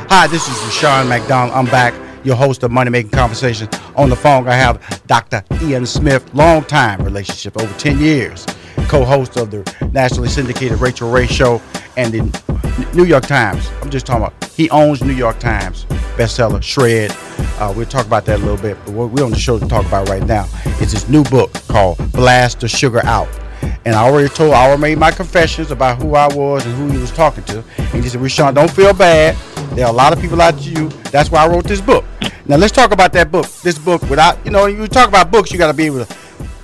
Hi, this is Rashawn McDonald. I'm back, your host of Money Making Conversations. On the phone, I have Doctor Ian Smith, long-time relationship, over ten years, co-host of the nationally syndicated Rachel Ray Show and the New York Times. I'm just talking about, he owns New York Times bestseller Shred. Uh, we'll talk about that a little bit, but what we're on the show to talk about right now is his new book called Blast the Sugar Out. And I already told, I already made my confessions about who I was and who he was talking to. And he said, Rashawn, don't feel bad. There are a lot of people out to you. That's why I wrote this book. Now, let's talk about that book. This book, without, you know, you talk about books, you got to be able to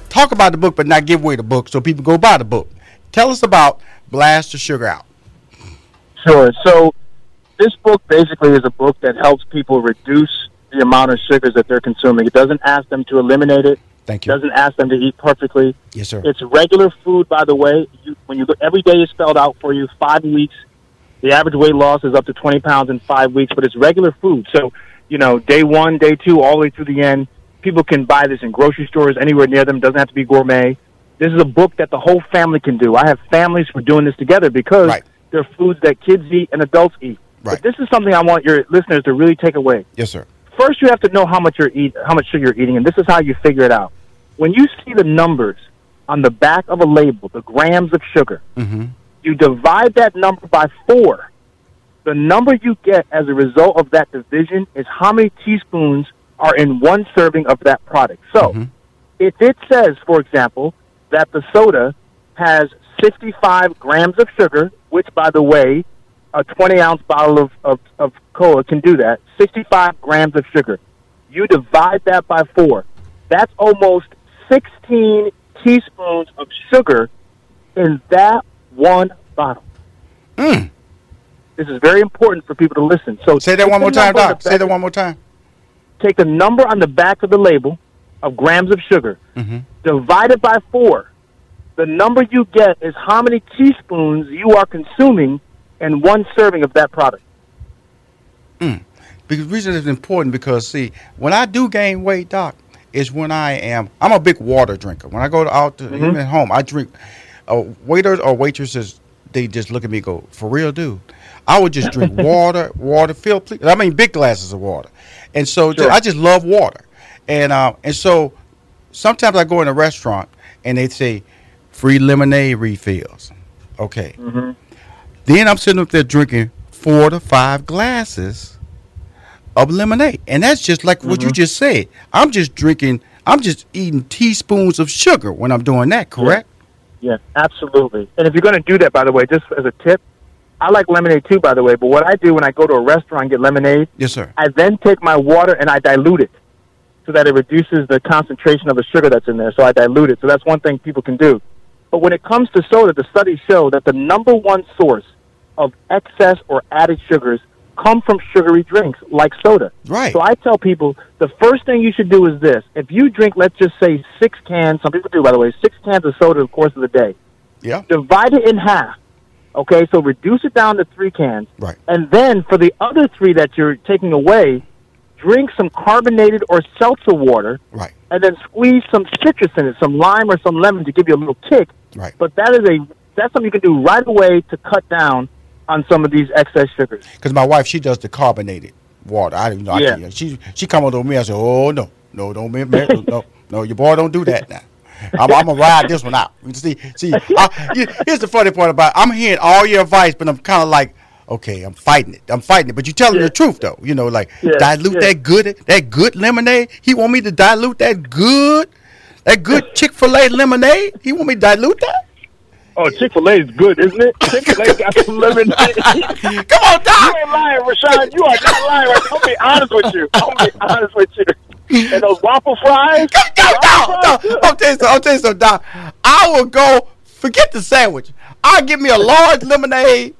talk about the book, but not give away the book so people go buy the book. Tell us about Blast the Sugar Out. Sure. So this book basically is a book that helps people reduce the amount of sugars that they're consuming. It doesn't ask them to eliminate it. Thank you. It doesn't ask them to eat perfectly. Yes, sir. It's regular food, by the way. You, when you go, every day is spelled out for you, five weeks. The average weight loss is up to twenty pounds in five weeks, but it's regular food. So, you know, day one, day two, all the way through the end, people can buy this in grocery stores, anywhere near them. It doesn't have to be gourmet. This is a book that the whole family can do. I have families who are doing this together because right. there are foods that kids eat and adults eat. Right. But this is something I want your listeners to really take away. Yes, sir. First, you have to know how much you're eat, how much sugar you're eating, and this is how you figure it out. When you see the numbers on the back of a label, the grams of sugar, mm-hmm. you divide that number by four. The number you get as a result of that division is how many teaspoons are in one serving of that product. So mm-hmm. if it says, for example, that the soda has sixty-five grams of sugar, which, by the way, a twenty-ounce bottle of, of, of cola can do that, sixty-five grams of sugar. You divide that by four. That's almost sixteen teaspoons of sugar in that one bottle. Mm. This is very important for people to listen. So say that one more time, Doc. Say that one more time. Take the number on the back of the label of grams of sugar, mm-hmm. divided by four. The number you get is how many teaspoons you are consuming and one serving of that product. Mm. Because the reason it's important because, see, when I do gain weight, Doc, is when I am, I'm a big water drinker. When I go out to, mm-hmm. even at home, I drink, uh, waiters or waitresses, they just look at me and go, for real, dude? I would just drink water, water, fill, please. I mean, big glasses of water. And so sure. I just love water. And, uh, and so sometimes I go in a restaurant and they say, free lemonade refills. Okay. Mm-hmm. Then I'm sitting up there drinking four to five glasses of lemonade. And that's just like mm-hmm. what you just said. I'm just drinking, I'm just eating teaspoons of sugar when I'm doing that, correct? Yeah, yeah, absolutely. And if you're going to do that, by the way, just as a tip, I like lemonade too, by the way. But what I do when I go to a restaurant and get lemonade, yes, sir. I then take my water and I dilute it so that it reduces the concentration of the sugar that's in there. So I dilute it. So that's one thing people can do. But when it comes to soda, the studies show that the number one source of excess or added sugars come from sugary drinks like soda. Right. So I tell people the first thing you should do is this. If you drink, let's just say, six cans, some people do, by the way, six cans of soda in the course of the day. Yeah. Divide it in half. Okay, so reduce it down to three cans. Right. And then for the other three that you're taking away, drink some carbonated or seltzer water. Right. And then squeeze some citrus in it, some lime or some lemon to give you a little kick. Right. But that is a that's something you can do right away to cut down on some of these excess sugars. Because my wife, she does the carbonated water. I didn't know. Yeah. I didn't, she she come over to me and said, "Oh no, no, don't be no, no, your boy don't do that now." I'm, I'm gonna ride this one out. See, see. I, here's the funny part about it. I'm hearing all your advice, but I'm kind of like, okay, I'm fighting it. I'm fighting it. But you're telling yeah. the truth, though. You know, like yeah. dilute yeah. that good, that good lemonade. He want me to dilute that good, that good Chick-fil-A lemonade. He want me to dilute that. Oh, Chick-fil-A is good, isn't it? Chick-fil-A got some lemonade. Come on, Doc. You ain't lying, Rashawn. You are not lying. Right? I'm be honest with you. I'm be honest with you. And those waffle fries. Go, go, waffle no, fries? No. I'll tell you something. I'll tell you something, Doc. I will go, forget the sandwich. I'll get me a large lemonade,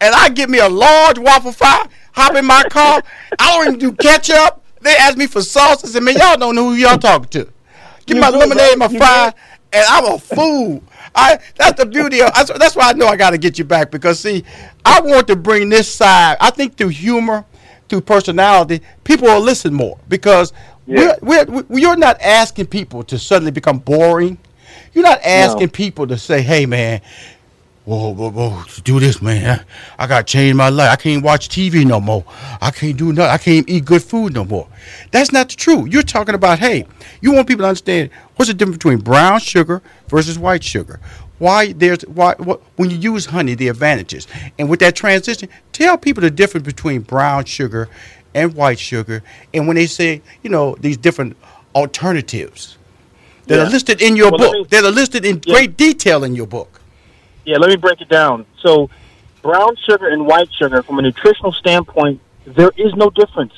and I'll get me a large waffle fry, hop in my car. I don't even do ketchup. They ask me for sauce. I said, man, y'all don't know who y'all talking to. Get you my do, lemonade, bro. My fries, and I'm a fool. I, that's the beauty of I, that's why I know I got to get you back, because, see, I want to bring this side. I think through humor, through personality, people will listen more, because yeah. we're, we're, we're, you're not asking people to suddenly become boring. You're not asking no. people to say, hey, man, whoa, whoa, whoa, do this, man. I, I got to change my life. I can't watch T V no more. I can't do nothing. I can't eat good food no more. That's not the truth. You're talking about, hey, you want people to understand what's the difference between brown sugar versus white sugar. Why there's why what, when you use honey, the advantages. And with that transition, tell people the difference between brown sugar and white sugar. And when they say, you know, these different alternatives that yeah. are listed in your well, book, me, that are listed in yeah. great detail in your book. Yeah, let me break it down. So brown sugar and white sugar, from a nutritional standpoint, there is no difference.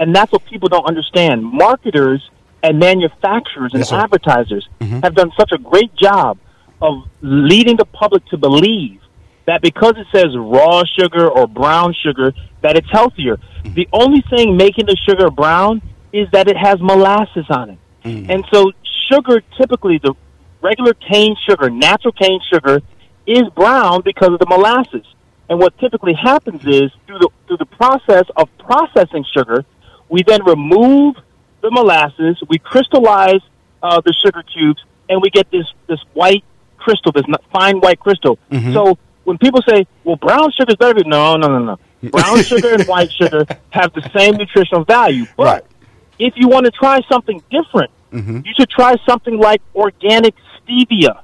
And that's what people don't understand. Marketers and manufacturers and yes, advertisers mm-hmm. have done such a great job of leading the public to believe that because it says raw sugar or brown sugar, that it's healthier. Mm-hmm. The only thing making the sugar brown is that it has molasses on it. Mm-hmm. And so sugar, typically the regular cane sugar, natural cane sugar, is brown because of the molasses. And what typically happens is through the through the process of processing sugar, we then remove the molasses, we crystallize uh, the sugar cubes, and we get this, this white crystal, this fine white crystal. Mm-hmm. So when people say, well, brown sugar is better, than no, no, no, no. Brown sugar and white sugar have the same nutritional value. But right. if you want to try something different, mm-hmm. you should try something like organic stevia.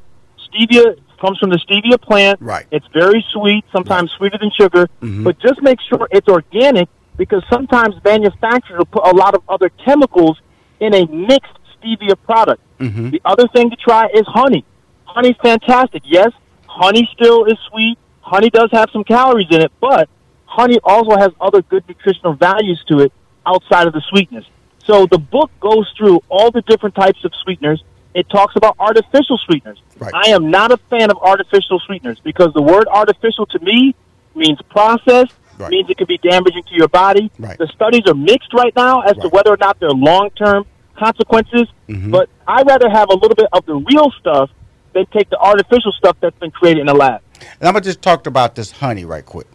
Stevia comes from the stevia plant. Right. It's very sweet, sometimes right. sweeter than sugar. Mm-hmm. But just make sure it's organic, because sometimes manufacturers will put a lot of other chemicals in a mixed stevia product. Mm-hmm. The other thing to try is honey. Honey's fantastic. Yes, honey still is sweet. Honey does have some calories in it, but honey also has other good nutritional values to it outside of the sweetness. So the book goes through all the different types of sweeteners. It talks about artificial sweeteners. Right. I am not a fan of artificial sweeteners, because the word artificial to me means processed, right. means it could be damaging to your body. Right. The studies are mixed right now as right. to whether or not they're long-term consequences, mm-hmm. but I'd rather have a little bit of the real stuff than take the artificial stuff that's been created in the lab. And I'm going to just talk about this honey right quick.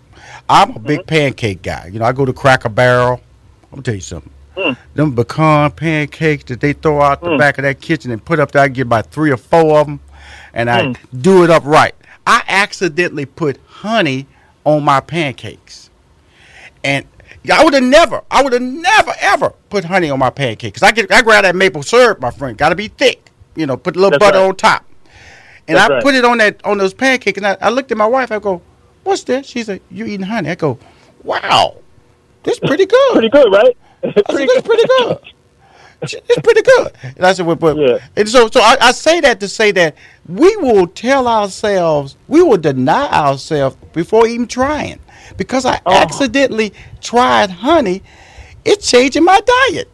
I'm a big mm-hmm. pancake guy. You know, I go to Cracker Barrel. I'm going to tell you something. Mm. Them pecan pancakes that they throw out the mm. back of that kitchen and put up there, I get about three or four of them, and I mm. do it up right. I accidentally put honey on my pancakes. And I would have never, I would have never, ever put honey on my pancakes. I get, I grab that maple syrup, my friend. Got to be thick. You know, put a little That's butter right. on top. And That's I right. put it on that on those pancakes, and I, I looked at my wife. I go, what's this? She said, you eating honey. I go, wow, this is pretty good. Pretty good, right? I said, that's pretty good. It's pretty good. And I said, well, but yeah. and so so I, I say that to say that we will tell ourselves, we will deny ourselves before even trying. Because I oh. accidentally tried honey, it's changing my diet.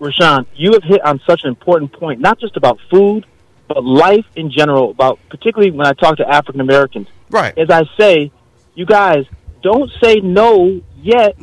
Rashawn, you have hit on such an important point, not just about food, but life in general, about particularly when I talk to African Americans, right? As I say, you guys don't say no yet,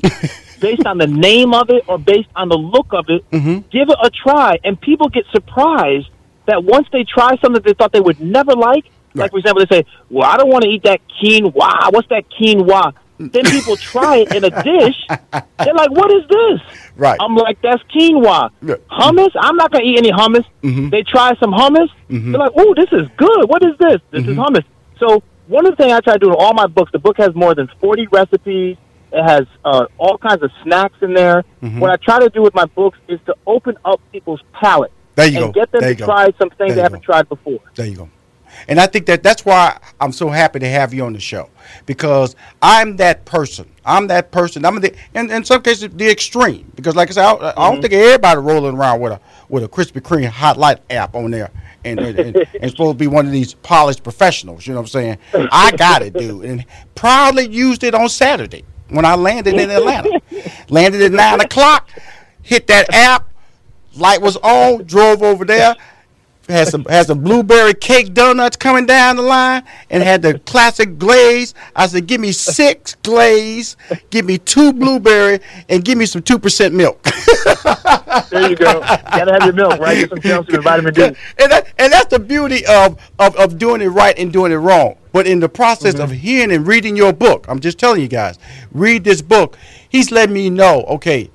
based on the name of it or based on the look of it. Mm-hmm. Give it a try, and people get surprised that once they try something they thought they would never like, right. Like for example, they say, "Well, I don't want to eat that quinoa. What's that quinoa?" Then people try it in a dish. They're like, what is this? Right. I'm like, that's quinoa. Yeah. Hummus? I'm not going to eat any hummus. Mm-hmm. They try some hummus. Mm-hmm. They're like, oh, this is good. What is this? This mm-hmm. is hummus. So one of the things I try to do in all my books, the book has more than forty recipes. It has uh, all kinds of snacks in there. Mm-hmm. What I try to do with my books is to open up people's palate. There you and go. get them there to try some things they haven't go. tried before. There you go. And I think that that's why I'm so happy to have you on the show, because I'm that person. I'm that person. I'm the, and in some cases, the extreme, because like I said, I, mm-hmm. I don't think everybody rolling around with a with a Krispy Kreme hot light app on there and, and, and, and it's supposed to be one of these polished professionals. You know what I'm saying? I got it, dude. And proudly used it on Saturday when I landed in Atlanta. Landed at nine o'clock, hit that app, light was on, drove over there. Had some had some blueberry cake donuts coming down the line and had the classic glaze. I said, give me six glaze, give me two blueberry, and give me some two percent milk. There you go. Gotta have your milk, right? Get some calcium and vitamin D. And, that, and that's the beauty of, of, of doing it right and doing it wrong. But in the process mm-hmm. of hearing and reading your book, I'm just telling you guys, read this book. He's letting me know, okay,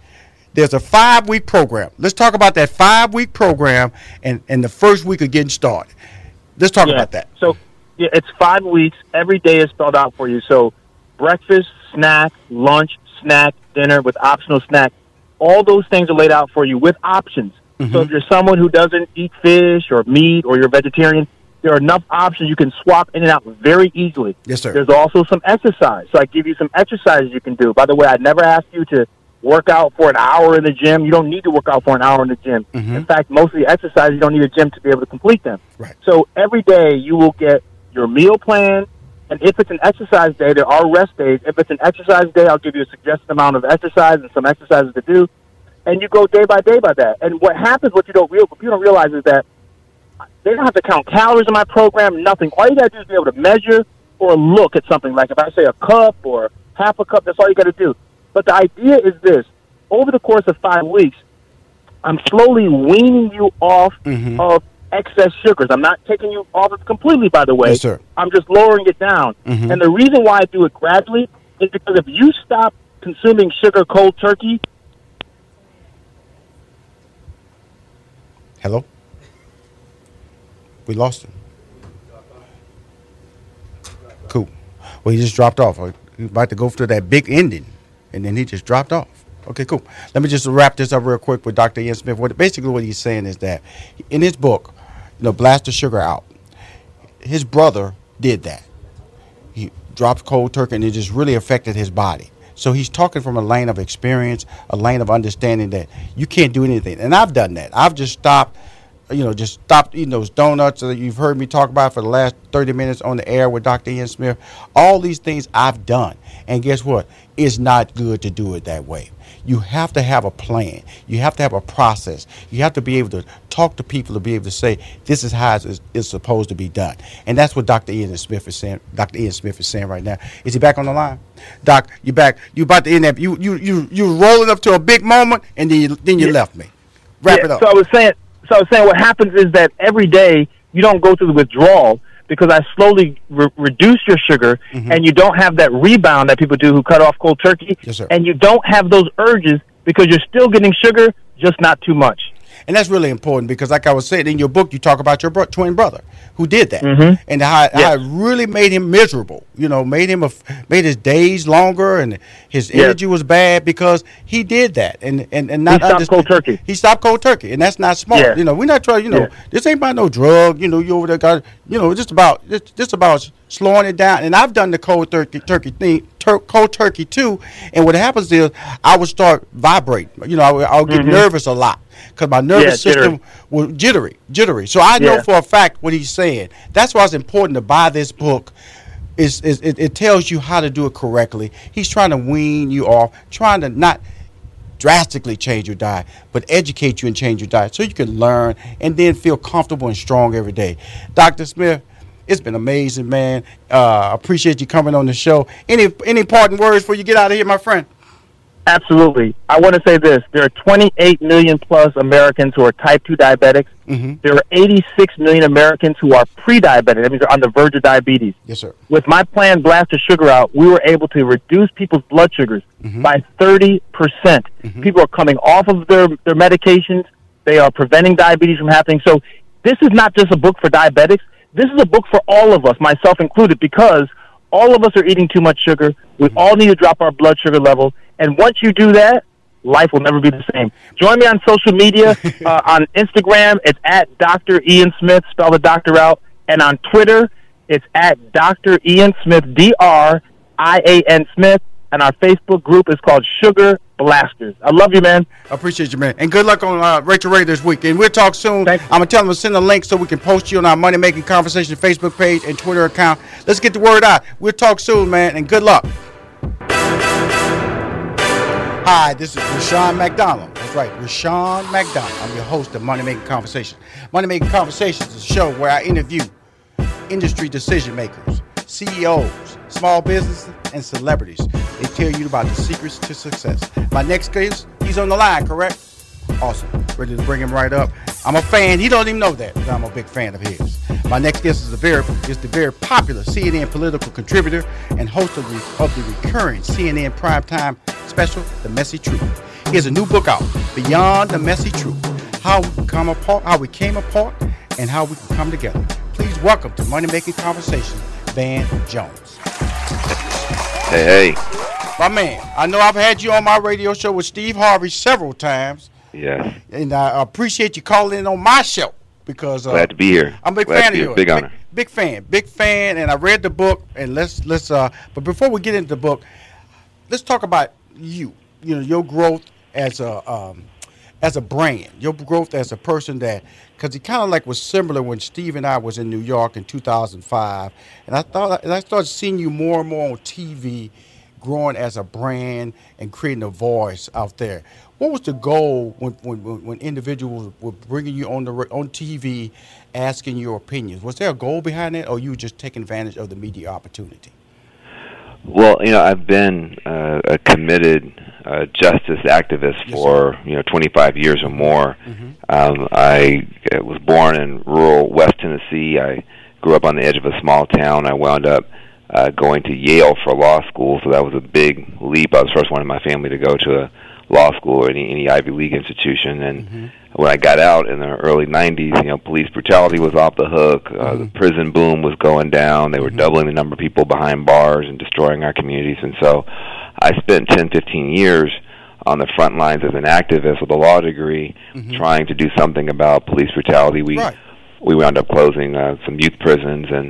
there's a five-week program. Let's talk about that five-week program and, and the first week of getting started. Let's talk yeah. about that. So yeah, it's five weeks. Every day is spelled out for you. So breakfast, snack, lunch, snack, dinner with optional snack. All those things are laid out for you with options. Mm-hmm. So if you're someone who doesn't eat fish or meat or you're vegetarian, there are enough options you can swap in and out very easily. Yes, sir. There's also some exercise. So I give you some exercises you can do. By the way, I never ask you to work out for an hour in the gym. You don't need to work out for an hour in the gym. Mm-hmm. In fact, most of the exercises, you don't need a gym to be able to complete them. Right. So every day you will get your meal plan, and if it's an exercise day, there are rest days. If it's an exercise day, I'll give you a suggested amount of exercise and some exercises to do, and you go day by day by that. And what happens, what you don't, real, what you don't realize is that they don't have to count calories in my program, nothing. All you got to do is be able to measure or look at something. Like if I say a cup or half a cup, that's all you got to do. But the idea is this. Over the course of five weeks, I'm slowly weaning you off mm-hmm. of excess sugars. I'm not taking you off it completely, by the way. Yes, sir. I'm just lowering it down. Mm-hmm. And the reason why I do it gradually is because if you stop consuming sugar cold turkey. Hello? We lost him. Cool. Well, he just dropped off. He's about to go through that big ending. And then he just dropped off. Okay, cool. Let me just wrap this up real quick with Doctor Ian Smith. What, basically what he's saying is that in his book, you know, Blast the Sugar Out, his brother did that. He dropped cold turkey and it just really affected his body. So he's talking from a lane of experience, a lane of understanding that you can't do anything. And I've done that. I've just stopped, you know, just stopped eating those donuts that you've heard me talk about for the last thirty minutes on the air with Doctor Ian Smith. All these things I've done. And guess what? It's not good to do it that way. You have to have a plan. You have to have a process. You have to be able to talk to people to be able to say, this is how it's, it's supposed to be done. And that's what Doctor Ian Smith is saying. Doctor Ian Smith is saying right now. Is he back on the line? Doc, you back. You about to end up. You you you you rolling up to a big moment, and then you then you yeah. left me. Wrap yeah, it up. So I was saying. So I was saying, what happens is that every day you don't go through the withdrawal. Because I slowly re- reduce your sugar, mm-hmm. and you don't have that rebound that people do who cut off cold turkey, yes, sir. And you don't have those urges because you're still getting sugar, just not too much. And that's really important because, like I was saying, in your book, you talk about your bro- twin brother who did that, mm-hmm. and how, yes. how it really made him miserable. You know, made him a, made his days longer, and his yes. energy was bad because he did that, and and and not he stopped cold turkey. He stopped cold turkey, and that's not smart. Yeah. You know, we're not trying. You know, yeah. this ain't about no drug. You know, you over there got. You know, just about just about slowing it down. And I've done the cold turkey turkey thing. Tur- cold turkey too, and what happens is I would start vibrating. You know, I, I'll get mm-hmm. nervous a lot because my nervous yeah, system was jittery, jittery. So I yeah. know for a fact what he's saying. That's why it's important to buy this book. Is is it, it tells you how to do it correctly. He's trying to wean you off, trying to not drastically change your diet, but educate you and change your diet so you can learn and then feel comfortable and strong every day. Doctor Smith, it's been amazing, man. Uh, appreciate you coming on the show. Any any parting words before you get out of here, my friend? Absolutely. I want to say this. There are twenty-eight million plus Americans who are type two diabetics. Mm-hmm. There are eighty-six million Americans who are pre-diabetic. That means they're on the verge of diabetes. Yes, sir. With my plan, Blast the Sugar Out, we were able to reduce people's blood sugars mm-hmm. by thirty percent. Mm-hmm. People are coming off of their, their medications. They are preventing diabetes from happening. So this is not just a book for diabetics. This is a book for all of us, myself included, because all of us are eating too much sugar. We mm-hmm. all need to drop our blood sugar level. And once you do that, life will never be the same. Join me on social media. uh, on Instagram, it's at Doctor Ian Smith, spell the doctor out. And on Twitter, it's at Doctor Ian Smith, D R I A N Smith. And our Facebook group is called Sugar Blasters. I love you, man. I appreciate you, man. And good luck on uh, Rachel Ray this week. And we'll talk soon. I'm going to tell them to send a link so we can post you on our Money Making Conversation Facebook page and Twitter account. Let's get the word out. We'll talk soon, man, and good luck. Hi, this is Rashawn McDonald. That's right, Rashawn McDonald. I'm your host of Money Making Conversations. Money Making Conversations is a show where I interview industry decision makers, C E Os, small businesses, and celebrities. They tell you about the secrets to success. My next guest, he's on the line, correct? Awesome. Ready to bring him right up. I'm a fan. He don't even know that, but I'm a big fan of his. My next guest is, a very, is the very popular C N N political contributor and host of the, of the recurring C N N primetime special, The Messy Truth. He has a new book out, Beyond the Messy Truth, How We Come Apart, How We Came Apart, and How We Can Come Together. Please welcome to Money Making Conversations, Van Jones. Hey, hey. My man, I know I've had you on my radio show with Steve Harvey several times. Yes. And I appreciate you calling in on my show because uh, glad to be here. I'm a big glad fan of yours. Big honor. Big, big fan. Big fan. And I read the book. And let's let's. Uh, but before we get into the book, let's talk about you. You know, your growth as a um, as a brand. Your growth as a person that, because it kind of like was similar when Steve and I was in New York in two thousand five, and I thought and I started seeing you more and more on T V. Growing as a brand and creating a voice out there. What was the goal when when, when individuals were bringing you on the on T V, asking your opinions? Was there a goal behind that, or you were just taking advantage of the media opportunity? Well, you know, I've been uh, a committed uh, justice activist yes, for sir. you know twenty-five years or more. Mm-hmm. Um, I was born in rural West Tennessee. I grew up on the edge of a small town. I wound up Uh, going to Yale for law school, so that was a big leap. I was the first one in my family to go to a law school or any, any Ivy League institution. And mm-hmm. when I got out in the early nineties, you know, police brutality was off the hook. Uh, mm-hmm. The prison boom was going down. They were mm-hmm. doubling the number of people behind bars and destroying our communities. And so I spent ten, fifteen years on the front lines as an activist with a law degree mm-hmm. trying to do something about police brutality. We, right. we wound up closing uh, some youth prisons and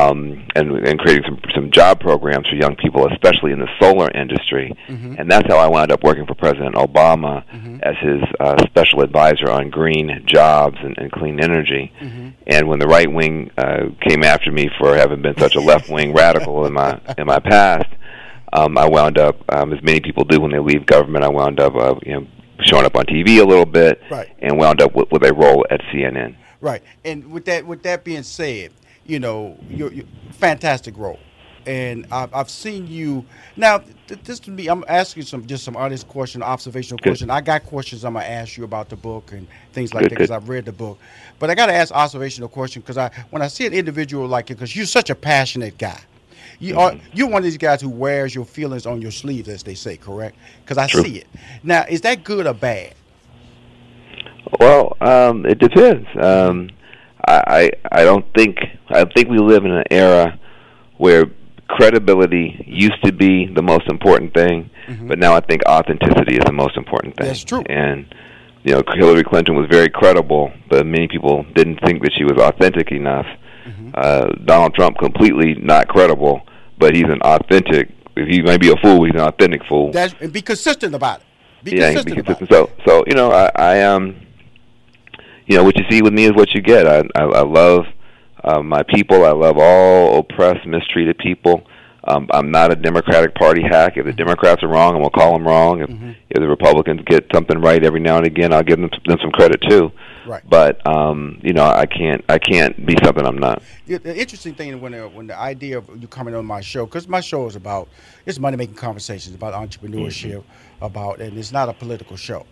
Um, and, and creating some some job programs for young people, especially in the solar industry. Mm-hmm. And that's how I wound up working for President Obama mm-hmm. as his uh, special advisor on green jobs and, and clean energy. Mm-hmm. And when the right wing uh, came after me for having been such a left-wing radical in my in my past, um, I wound up, um, as many people do when they leave government, I wound up uh, you know, showing up on T V a little bit right. and wound up with, with a role at C N N. Right. And with that with that being said, you know, your, your fantastic role, and I've, I've seen you. Now, th- this to me, I'm asking some just some honest question, observational good. question. I got questions I'm gonna ask you about the book and things like good, that because I've read the book, but I gotta ask observational question because I when I see an individual like you, because you're such a passionate guy, you mm-hmm. are you're one of these guys who wears your feelings on your sleeves, as they say, correct? Because I True. see it. Now, is that good or bad? Well, um, it depends. Um, I, I don't think I think we live in an era where credibility used to be the most important thing, mm-hmm. but now I think authenticity is the most important thing. That's true. And you know, Hillary Clinton was very credible, but many people didn't think that she was authentic enough. Mm-hmm. Uh, Donald Trump completely not credible, but he's an authentic. He may be a fool, he's an authentic fool. That's, and be consistent about it. Be yeah, consistent. Be consistent. About it. So, so you know, I, I am. You know, what you see with me is what you get. I I, I love uh, my people. I love all oppressed, mistreated people. Um, I'm not a Democratic Party hack. If the Democrats are wrong, I'm going to call them wrong. If, mm-hmm. if the Republicans get something right every now and again, I'll give them, them some credit too. Right. But um, you know, I can't I can't be something I'm not. The interesting thing when the, when the idea of you coming on my show, because my show is about it's money making conversations about entrepreneurship, mm-hmm. about and it's not a political show.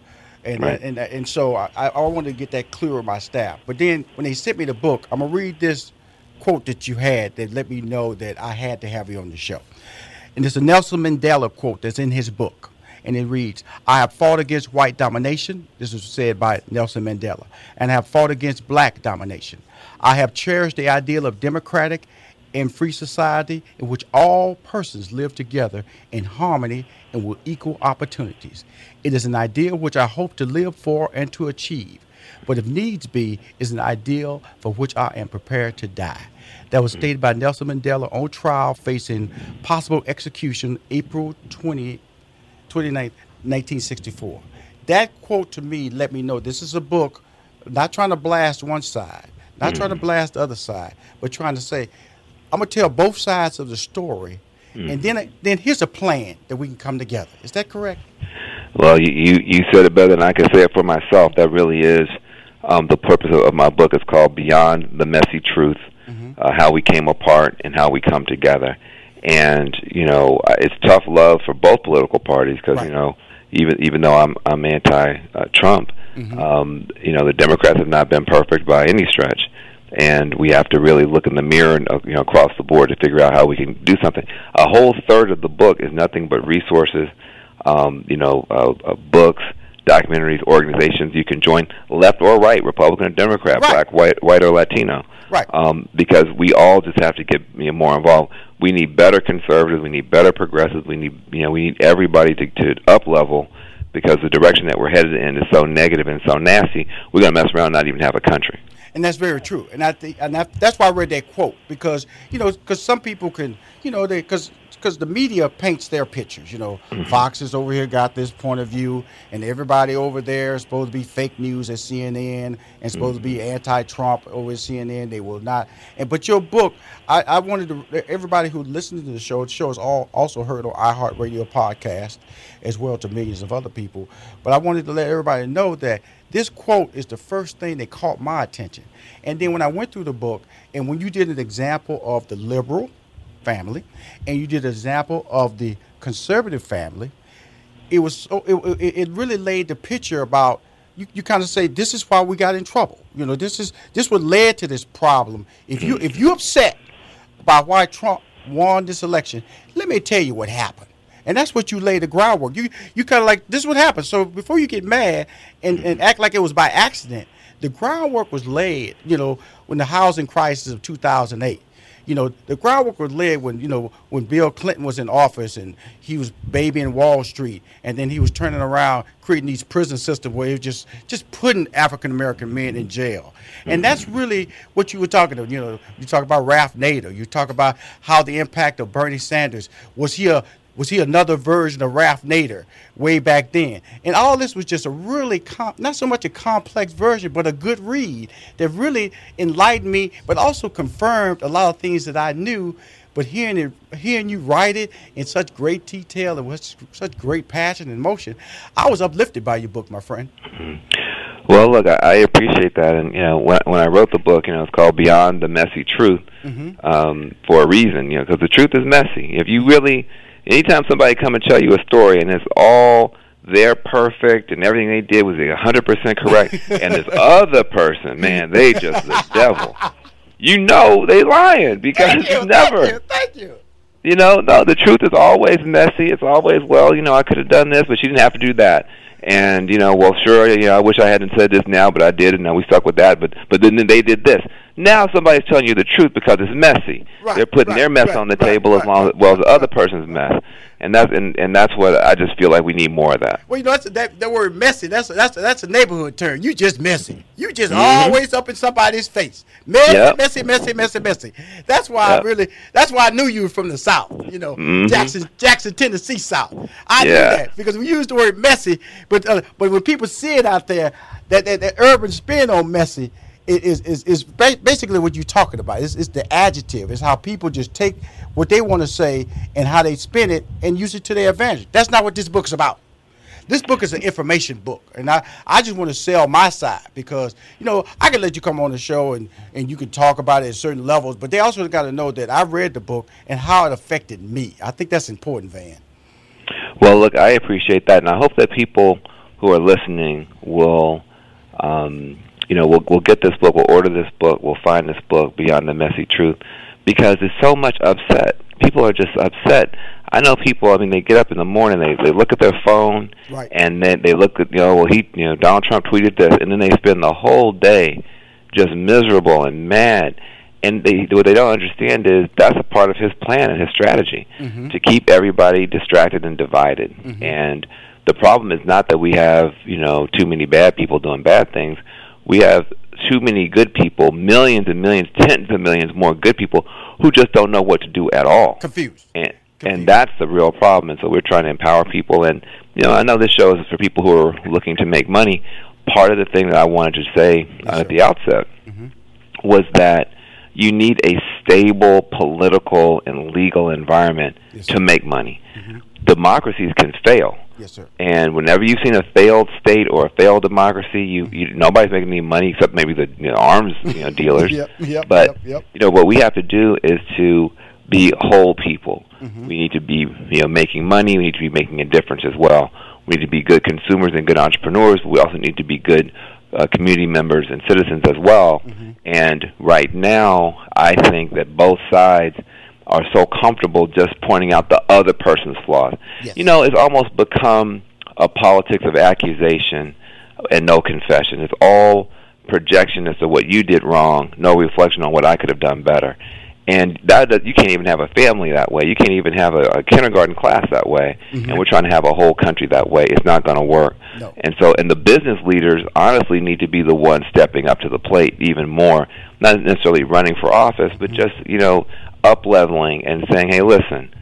And, right. and and and so I, I wanted to get that clear with my staff. But then when they sent me the book, I'm gonna read this quote that you had that let me know that I had to have you on the show. And it's a Nelson Mandela quote that's in his book. And it reads, "I have fought against white domination," this was said by Nelson Mandela, "and I have fought against black domination. I have cherished the ideal of democratic and free society in which all persons live together in harmony and with equal opportunities. It is an ideal which I hope to live for and to achieve, but if needs be, is an ideal for which I am prepared to die." That was stated by Nelson Mandela on trial facing possible execution April twentieth, twenty-ninth, nineteen sixty-four. That quote to me let me know this is a book not trying to blast one side, not mm. trying to blast the other side, but trying to say, I'm going to tell both sides of the story, mm. and then then here's a plan that we can come together. Is that correct? Well, you, you, you said it better than I could say it for myself. That really is um, the purpose of, of my book. It's called Beyond the Messy Truth, mm-hmm. uh, How We Came Apart and How We Come Together. And, you know, it's tough love for both political parties because, right. you know, even even though I'm, I'm anti-Trump, uh, mm-hmm. um, you know, the Democrats have not been perfect by any stretch. And we have to really look in the mirror and, you know, across the board to figure out how we can do something. A whole third of the book is nothing but resources. Um, you know, uh, uh, books, documentaries, organizations you can join, left or right, Republican or Democrat, right. black, white, white or Latino, right? Um, because we all just have to get you know, more involved. We need better conservatives. We need better progressives. We need, you know, we need everybody to, to up level because the direction that we're headed in is so negative and so nasty. We're gonna mess around and not even have a country. And that's very true. And I think, and I, that's why I read that quote because you know, because some people can, you know, they because. Because the media paints their pictures, you know. Mm-hmm. Fox is over here got this point of view, and everybody over there is supposed to be fake news at C N N, and supposed mm-hmm. to be anti-Trump over at C N N. They will not. And but your book, I, I wanted to everybody who listened to the show. The show is all also heard on iHeartRadio podcast, as well to millions of other people. But I wanted to let everybody know that this quote is the first thing that caught my attention. And then when I went through the book, and when you did an example of the liberal family, and you did an example of the conservative family, it was so, it, it really laid the picture about you, you kind of say this is why we got in trouble. You know, this is this what led to this problem. If you if you're upset about why Trump won this election, let me tell you what happened. And that's what you lay the groundwork. You you kind of like this is what happened. So before you get mad and, and act like it was by accident, the groundwork was laid. You know, when the housing crisis of two thousand eight. You know, the groundwork was laid when, you know, when Bill Clinton was in office and he was babying Wall Street, and then he was turning around creating these prison systems where he was just, just putting African-American men in jail. And that's really what you were talking about. You know, you talk about Ralph Nader. You talk about how the impact of Bernie Sanders, was he a was he another version of Ralph Nader way back then? And all this was just a really, com- not so much a complex version, but a good read that really enlightened me, but also confirmed a lot of things that I knew. But hearing it, hearing you write it in such great detail and with such great passion and emotion, I was uplifted by your book, my friend. Mm-hmm. Well, look, I, I appreciate that. And, you know, when, when I wrote the book, you know, it's called Beyond the Messy Truth mm-hmm. um, for a reason, you know, because the truth is messy. If you really... Anytime somebody come and tell you a story and it's all they're perfect and everything they did was one hundred percent correct, and this other person, man, they just the devil. You know they lying because thank you, it's never. Thank you, thank you. You know, no, the truth is always messy. It's always, well, you know, I could have done this, but she didn't have to do that. And, you know, well, sure, you know, I wish I hadn't said this now, but I did, and now we stuck with that. But but then they did this. Now somebody's telling you the truth because it's messy. Right, They're putting right, their mess right, on the right, table right, as long as well as the other person's mess. And that's and, and that's what I just feel like we need more of that. Well, you know, that's, that that word messy. That's that's that's a neighborhood term. You just messy. You just mm-hmm. always up in somebody's face. Messy, yep. messy, messy, messy, messy. That's why yep. I really. That's why I knew you were from the South. You know, mm-hmm. Jackson, Jackson, Tennessee South. I yeah. knew that because we use the word messy. But uh, but when people see it out there, that, that that urban spin on messy, is is is basically what you're talking about. It's, it's the adjective. It's how people just take what they want to say and how they spin it and use it to their advantage. That's not what this book's about. This book is an information book, and I, I just want to sell my side because, you know, I can let you come on the show and, and you can talk about it at certain levels, but they also got to know that I read the book and how it affected me. I think that's important, Van. Well, look, I appreciate that, and I hope that people who are listening will, um, you know, will, will get this book, will order this book, will find this book, Beyond the Messy Truth, because there's so much upset. People are just upset. I know people, I mean, they get up in the morning, they they look at their phone, right, and then they look at, you know, well, he, you know, Donald Trump tweeted this, and then they spend the whole day just miserable and mad. And they, what they don't understand is that's a part of his plan and his strategy, mm-hmm, to keep everybody distracted and divided. Mm-hmm. And the problem is not that we have, you know, too many bad people doing bad things. We have too many good people, millions and millions, tens of millions more good people who just don't know what to do at all. Confused. And, Confused. And that's the real problem. And so we're trying to empower people. And, you know, I know this show is for people who are looking to make money. Part of the thing that I wanted to say uh, sure. at the outset, mm-hmm, was that you need a stable political and legal environment, yes, to make money. Mm-hmm. Democracies can fail. Yes, sir. And whenever you've seen a failed state or a failed democracy, you, you nobody's making any money except maybe the, you know, arms, you know, dealers. Yep, yep, but yep, yep. You know what we have to do is to be whole people. Mm-hmm. We need to be, you know, making money. We need to be making a difference as well. We need to be good consumers and good entrepreneurs. We also need to be good uh, community members and citizens as well. Mm-hmm. And right now, I think that both sides are so comfortable just pointing out the other person's flaws. Yes. You know, it's almost become a politics of accusation and no confession. It's all projection as to what you did wrong, no reflection on what I could have done better. And that, you can't even have a family that way. You can't even have a, a kindergarten class that way. Mm-hmm. And we're trying to have a whole country that way. It's not going to work. No. And so, and the business leaders honestly need to be the ones stepping up to the plate even more, not necessarily running for office, but mm-hmm, just, you know, up-leveling and saying, hey, listen,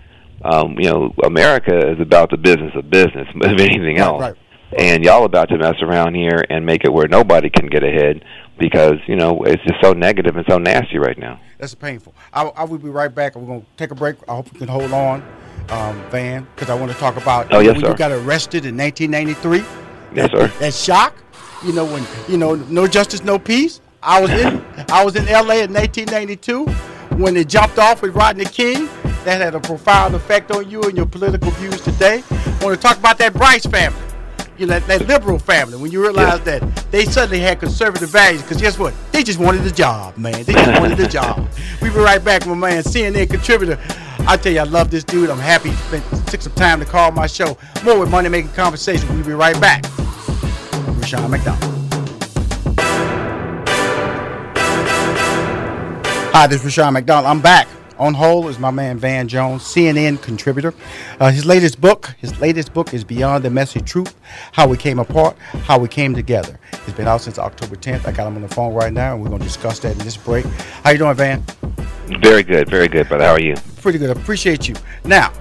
um, you know, America is about the business of business, if anything else. Right, right. And y'all about to mess around here and make it where nobody can get ahead because, you know, it's just so negative and so nasty right now. That's painful. I, I will be right back. We're going to take a break. I hope you can hold on, um, Van, because I want to talk about oh, yes, when sir. you got arrested in nineteen ninety-three. Yes, that, sir. That shock, you know, when, you know, no justice, no peace. I was in, I was in L A in nineteen ninety-two when it jumped off with Rodney King. That had a profound effect on you and your political views today. I want to talk about that Bryce family. You know, that, that liberal family, when you realize yeah. that they suddenly had conservative values, because guess what? They just wanted a job, man. They just wanted a job. We'll be right back with my man, C N N contributor. I tell you, I love this dude. I'm happy he spent, took some time to call my show. More with Money Making Conversations. We'll be right back. Rashawn McDonald. Hi, this is Rashawn McDonald. I'm back. On hold is my man Van Jones, C N N contributor. Uh, his latest book, his latest book is Beyond the Messy Truth, How We Came Apart, How We Came Together. It's been out since October tenth. I got him on the phone right now, and we're going to discuss that in this break. How you doing, Van? Very good, very good, brother. How are you? Pretty good. I appreciate you. Now,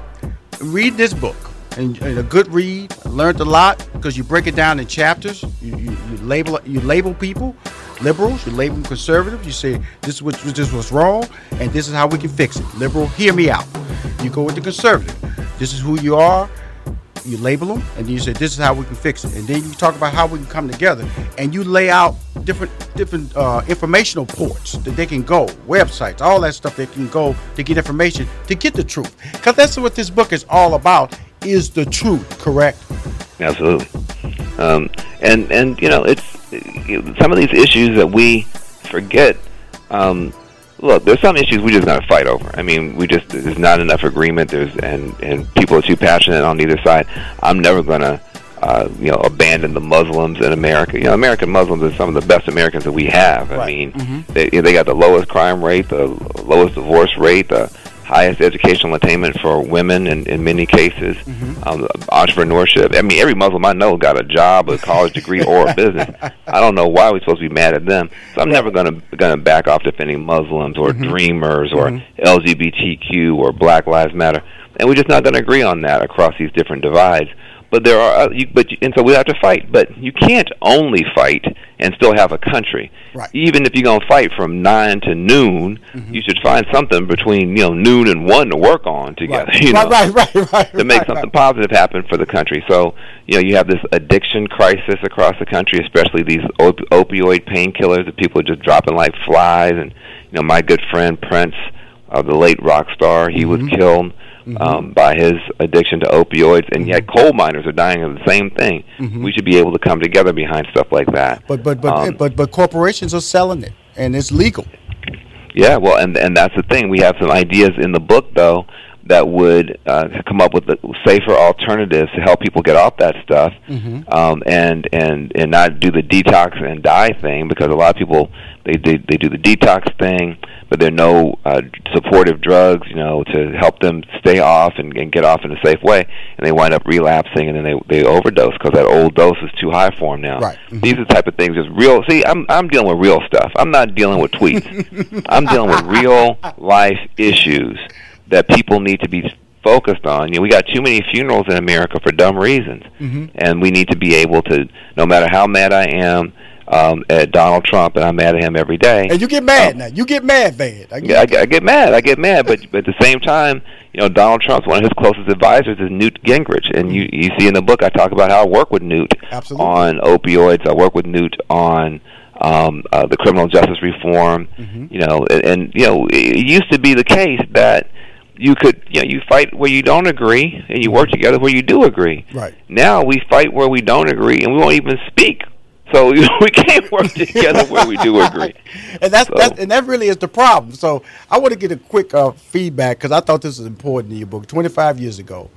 read this book. And, and a good read. I learned a lot because you break it down in chapters. You, you, you label you label people, liberals. You label them conservatives. You say this is what this was wrong, and this is how we can fix it. Liberal, hear me out. You go with the conservative. This is who you are. You label them, and then you say this is how we can fix it. And then you talk about how we can come together, and you lay out different different uh, informational ports that they can go, websites, all that stuff they can go to get information to get the truth. Because that's what this book is all about. Is the truth correct? Absolutely. Um, and and you know, it's some of these issues that we forget. Um, look, there's some issues we just got to fight over. I mean, we just there's not enough agreement. There's and and people are too passionate on either side. I'm never gonna uh, you know abandon the Muslims in America. You know, American Muslims are some of the best Americans that we have. Right. I mean, mm-hmm. they they got the lowest crime rate, the lowest divorce rate, the highest educational attainment for women in, in many cases, mm-hmm. um, entrepreneurship. I mean, every Muslim I know got a job, a college degree, or a business. I don't know why we're supposed to be mad at them. So I'm never going to going to back off defending Muslims or mm-hmm. dreamers or mm-hmm. L G B T Q or Black Lives Matter. And we're just not going to agree on that across these different divides. But there are, you, but and so we have to fight. But you can't only fight and still have a country. Right. Even if you're going to fight from nine to noon, mm-hmm. you should find something between, you know, noon and one to work on together. Right, you know, right, right, right, right, to make right, something right. positive happen for the country. So, you know, you have this addiction crisis across the country, especially these op- opioid painkillers that people are just dropping like flies. And, you know, my good friend Prince, uh, the late rock star, he mm-hmm. was killed. Mm-hmm. Um, by his addiction to opioids, and mm-hmm. yet coal miners are dying of the same thing. Mm-hmm. We should be able to come together behind stuff like that. But but but, um, but but corporations are selling it, and it's legal. Yeah, well, and and that's the thing. We have some ideas in the book, though, that would uh, come up with the safer alternatives to help people get off that stuff, mm-hmm. um, and and and not do the detox and die thing, because a lot of people they they, they do the detox thing. But there are no uh, supportive drugs, you know, to help them stay off and, and get off in a safe way, and they wind up relapsing, and then they they overdose because that old dose is too high for them now. Right. Mm-hmm. These are the type of things. Just real. See, I'm I'm dealing with real stuff. I'm not dealing with tweets. I'm dealing with real life issues that people need to be focused on. You know, we got too many funerals in America for dumb reasons, mm-hmm. and we need to be able to, no matter how mad I am. Um, at Donald Trump, and I'm mad at him every day. And you get mad um, now. You get mad, Van. I, yeah, I, I get mad. I get mad. But, but at the same time, you know, Donald Trump's one of his closest advisors is Newt Gingrich. And you, you see in the book, I talk about how I work with Newt Absolutely. on opioids. I work with Newt on um, uh, the criminal justice reform. Mm-hmm. You know, and, and, you know, it used to be the case that you could, you know, you fight where you don't agree and you work together where you do agree. Right. Now we fight where we don't agree and we won't even speak. So we can't work together where we do agree, and that's, so. that's and that really is the problem. So I want to get a quick uh, feedback because I thought this was important in your book. Twenty-five years ago,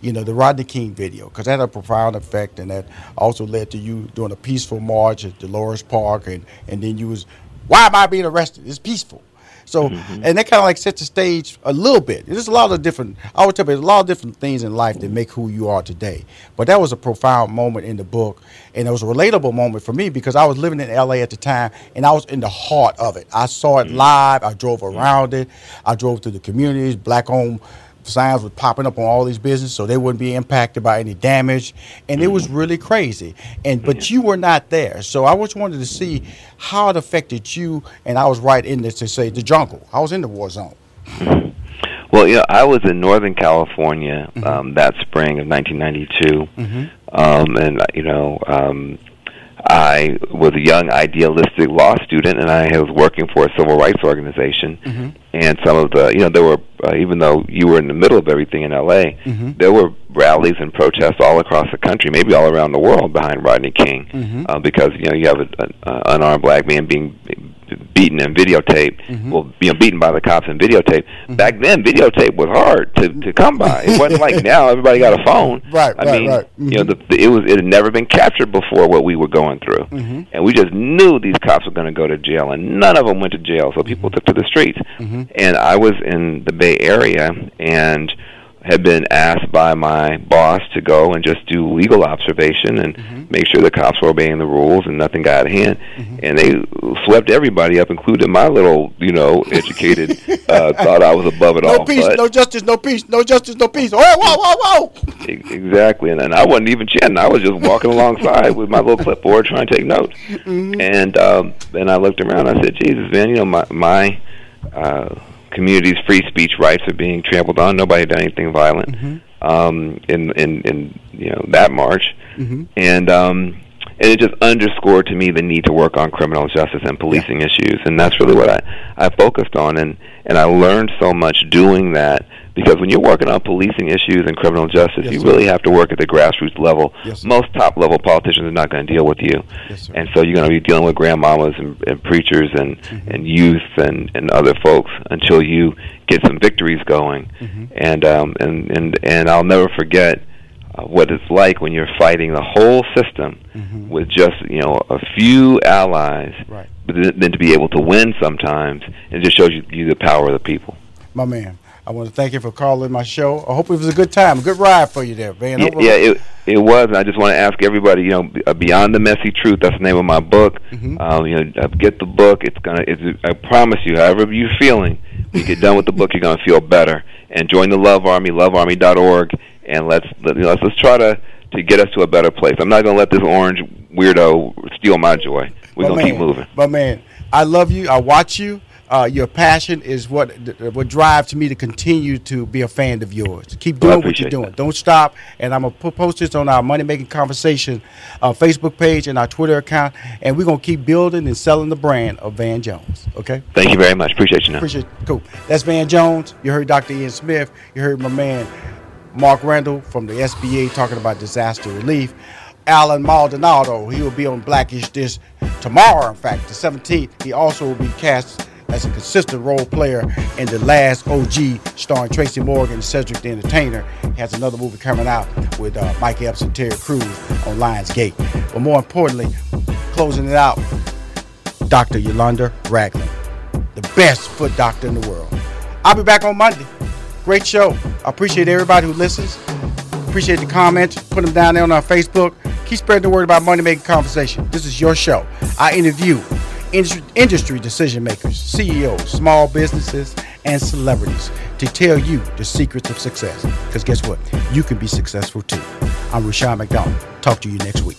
you know, the Rodney King video, because that had a profound effect, and that also led to you doing a peaceful march at Dolores Park, and, and then you was, why am I being arrested? It's peaceful. So mm-hmm. and that kind of like sets the stage a little bit. There's a lot of different, I would tell you, there's a lot of different things in life that make who you are today. But that was a profound moment in the book, and it was a relatable moment for me because I was living in L A at the time, and I was in the heart of it. I saw it mm-hmm. live. I drove around it. I drove through the communities. Black-owned signs were popping up on all these businesses, so they wouldn't be impacted by any damage. And mm-hmm. it was really crazy. And but you were not there, so I just wanted to see how it affected you. And I was right in this to say the jungle. I was in the war zone. Mm-hmm. Well, you know, I was in Northern California mm-hmm. um, that spring of nineteen ninety-two, mm-hmm. um, and you know, um, I was a young, idealistic law student, and I was working for a civil rights organization. Mm-hmm. And some of the, you know, there were, uh, even though you were in the middle of everything in L A, mm-hmm. there were rallies and protests all across the country, maybe all around the world, behind Rodney King, mm-hmm. uh, because, you know, you have an unarmed black man being beaten and videotaped, mm-hmm. well, you know, beaten by the cops and videotaped. Mm-hmm. Back then, videotape was hard to, to come by. It wasn't like now. Everybody got a phone. Right. I right, mean, right. Mm-hmm. you know, the, the, it was it had never been captured before what we were going through, mm-hmm. and we just knew these cops were going to go to jail, and none of them went to jail. So people took to the streets, mm-hmm. and I was in the Bay Area and had been asked by my boss to go and just do legal observation and mm-hmm. make sure the cops were obeying the rules and nothing got out of hand. Mm-hmm. And they swept everybody up, including my little, you know, educated, uh, thought I was above it no all. No peace, but no justice, no peace, no justice, no peace. Oh, whoa, whoa, whoa. Exactly. And, and I wasn't even chatting. I was just walking alongside with my little clipboard trying to take notes. Mm-hmm. And um, and I looked around and I said, Jesus, man, you know, my... my uh, communities' free speech rights are being trampled on. Nobody done anything violent mm-hmm. um, in, in in you know that march, mm-hmm. and um, and it just underscored to me the need to work on criminal justice and policing yeah. issues, and that's really what I, I focused on, and and I learned so much doing that. Because when you're working on policing issues and criminal justice, yes, you really sir. have to work at the grassroots level. Yes, most top-level politicians are not going to deal with you. Yes, and so you're going to be dealing with grandmamas and, and preachers and, mm-hmm. and youth and, and other folks until you get some victories going. Mm-hmm. And, um, and, and, and I'll never forget uh, what it's like when you're fighting the whole system mm-hmm. with just, you know, a few allies, right. but then, then to be able to win sometimes, it just shows you, you the power of the people. My man. I want to thank you for calling my show. I hope it was a good time, a good ride for you there, Van. Yeah, yeah it, it was. And I just want to ask everybody, you know, Beyond the Messy Truth, that's the name of my book. Mm-hmm. Um, you know, get the book. It's gonna. It's, I promise you, however you're feeling, when you get done with the book, you're going to feel better. And join the Love Army, love army dot org, and let's let, you know, let's, let's try to, to get us to a better place. I'm not going to let this orange weirdo steal my joy. We're going to keep moving. But, man, I love you. I watch you. Uh, your passion is what what drives me to continue to be a fan of yours. Keep doing well, what you're doing. That. Don't stop. And I'm going to post this on our Money Making Conversation uh, Facebook page and our Twitter account. And we're going to keep building and selling the brand of Van Jones. Okay? Thank you very much. Appreciate you. Now. Appreciate you. Cool. That's Van Jones. You heard Doctor Ian Smith. You heard my man Mark Randall from the S B A talking about disaster relief. Alan Maldonado, he will be on Black-ish this tomorrow, in fact, the seventeenth. He also will be cast as a consistent role player in The Last O G, starring Tracy Morgan and Cedric the Entertainer. He has another movie coming out with uh, Mike Epps and Terry Crews on Lionsgate. But more importantly, closing it out, Doctor Yolanda Ragland, the best foot doctor in the world. I'll be back on Monday. Great show. I appreciate everybody who listens. Appreciate the comments. Put them down there on our Facebook. Keep spreading the word about Money Making Conversation. This is your show. I interview industry decision makers, C E Os, small businesses, and celebrities to tell you the secrets of success. Because guess what? You can be successful too. I'm Rashawn McDonald. Talk to you next week.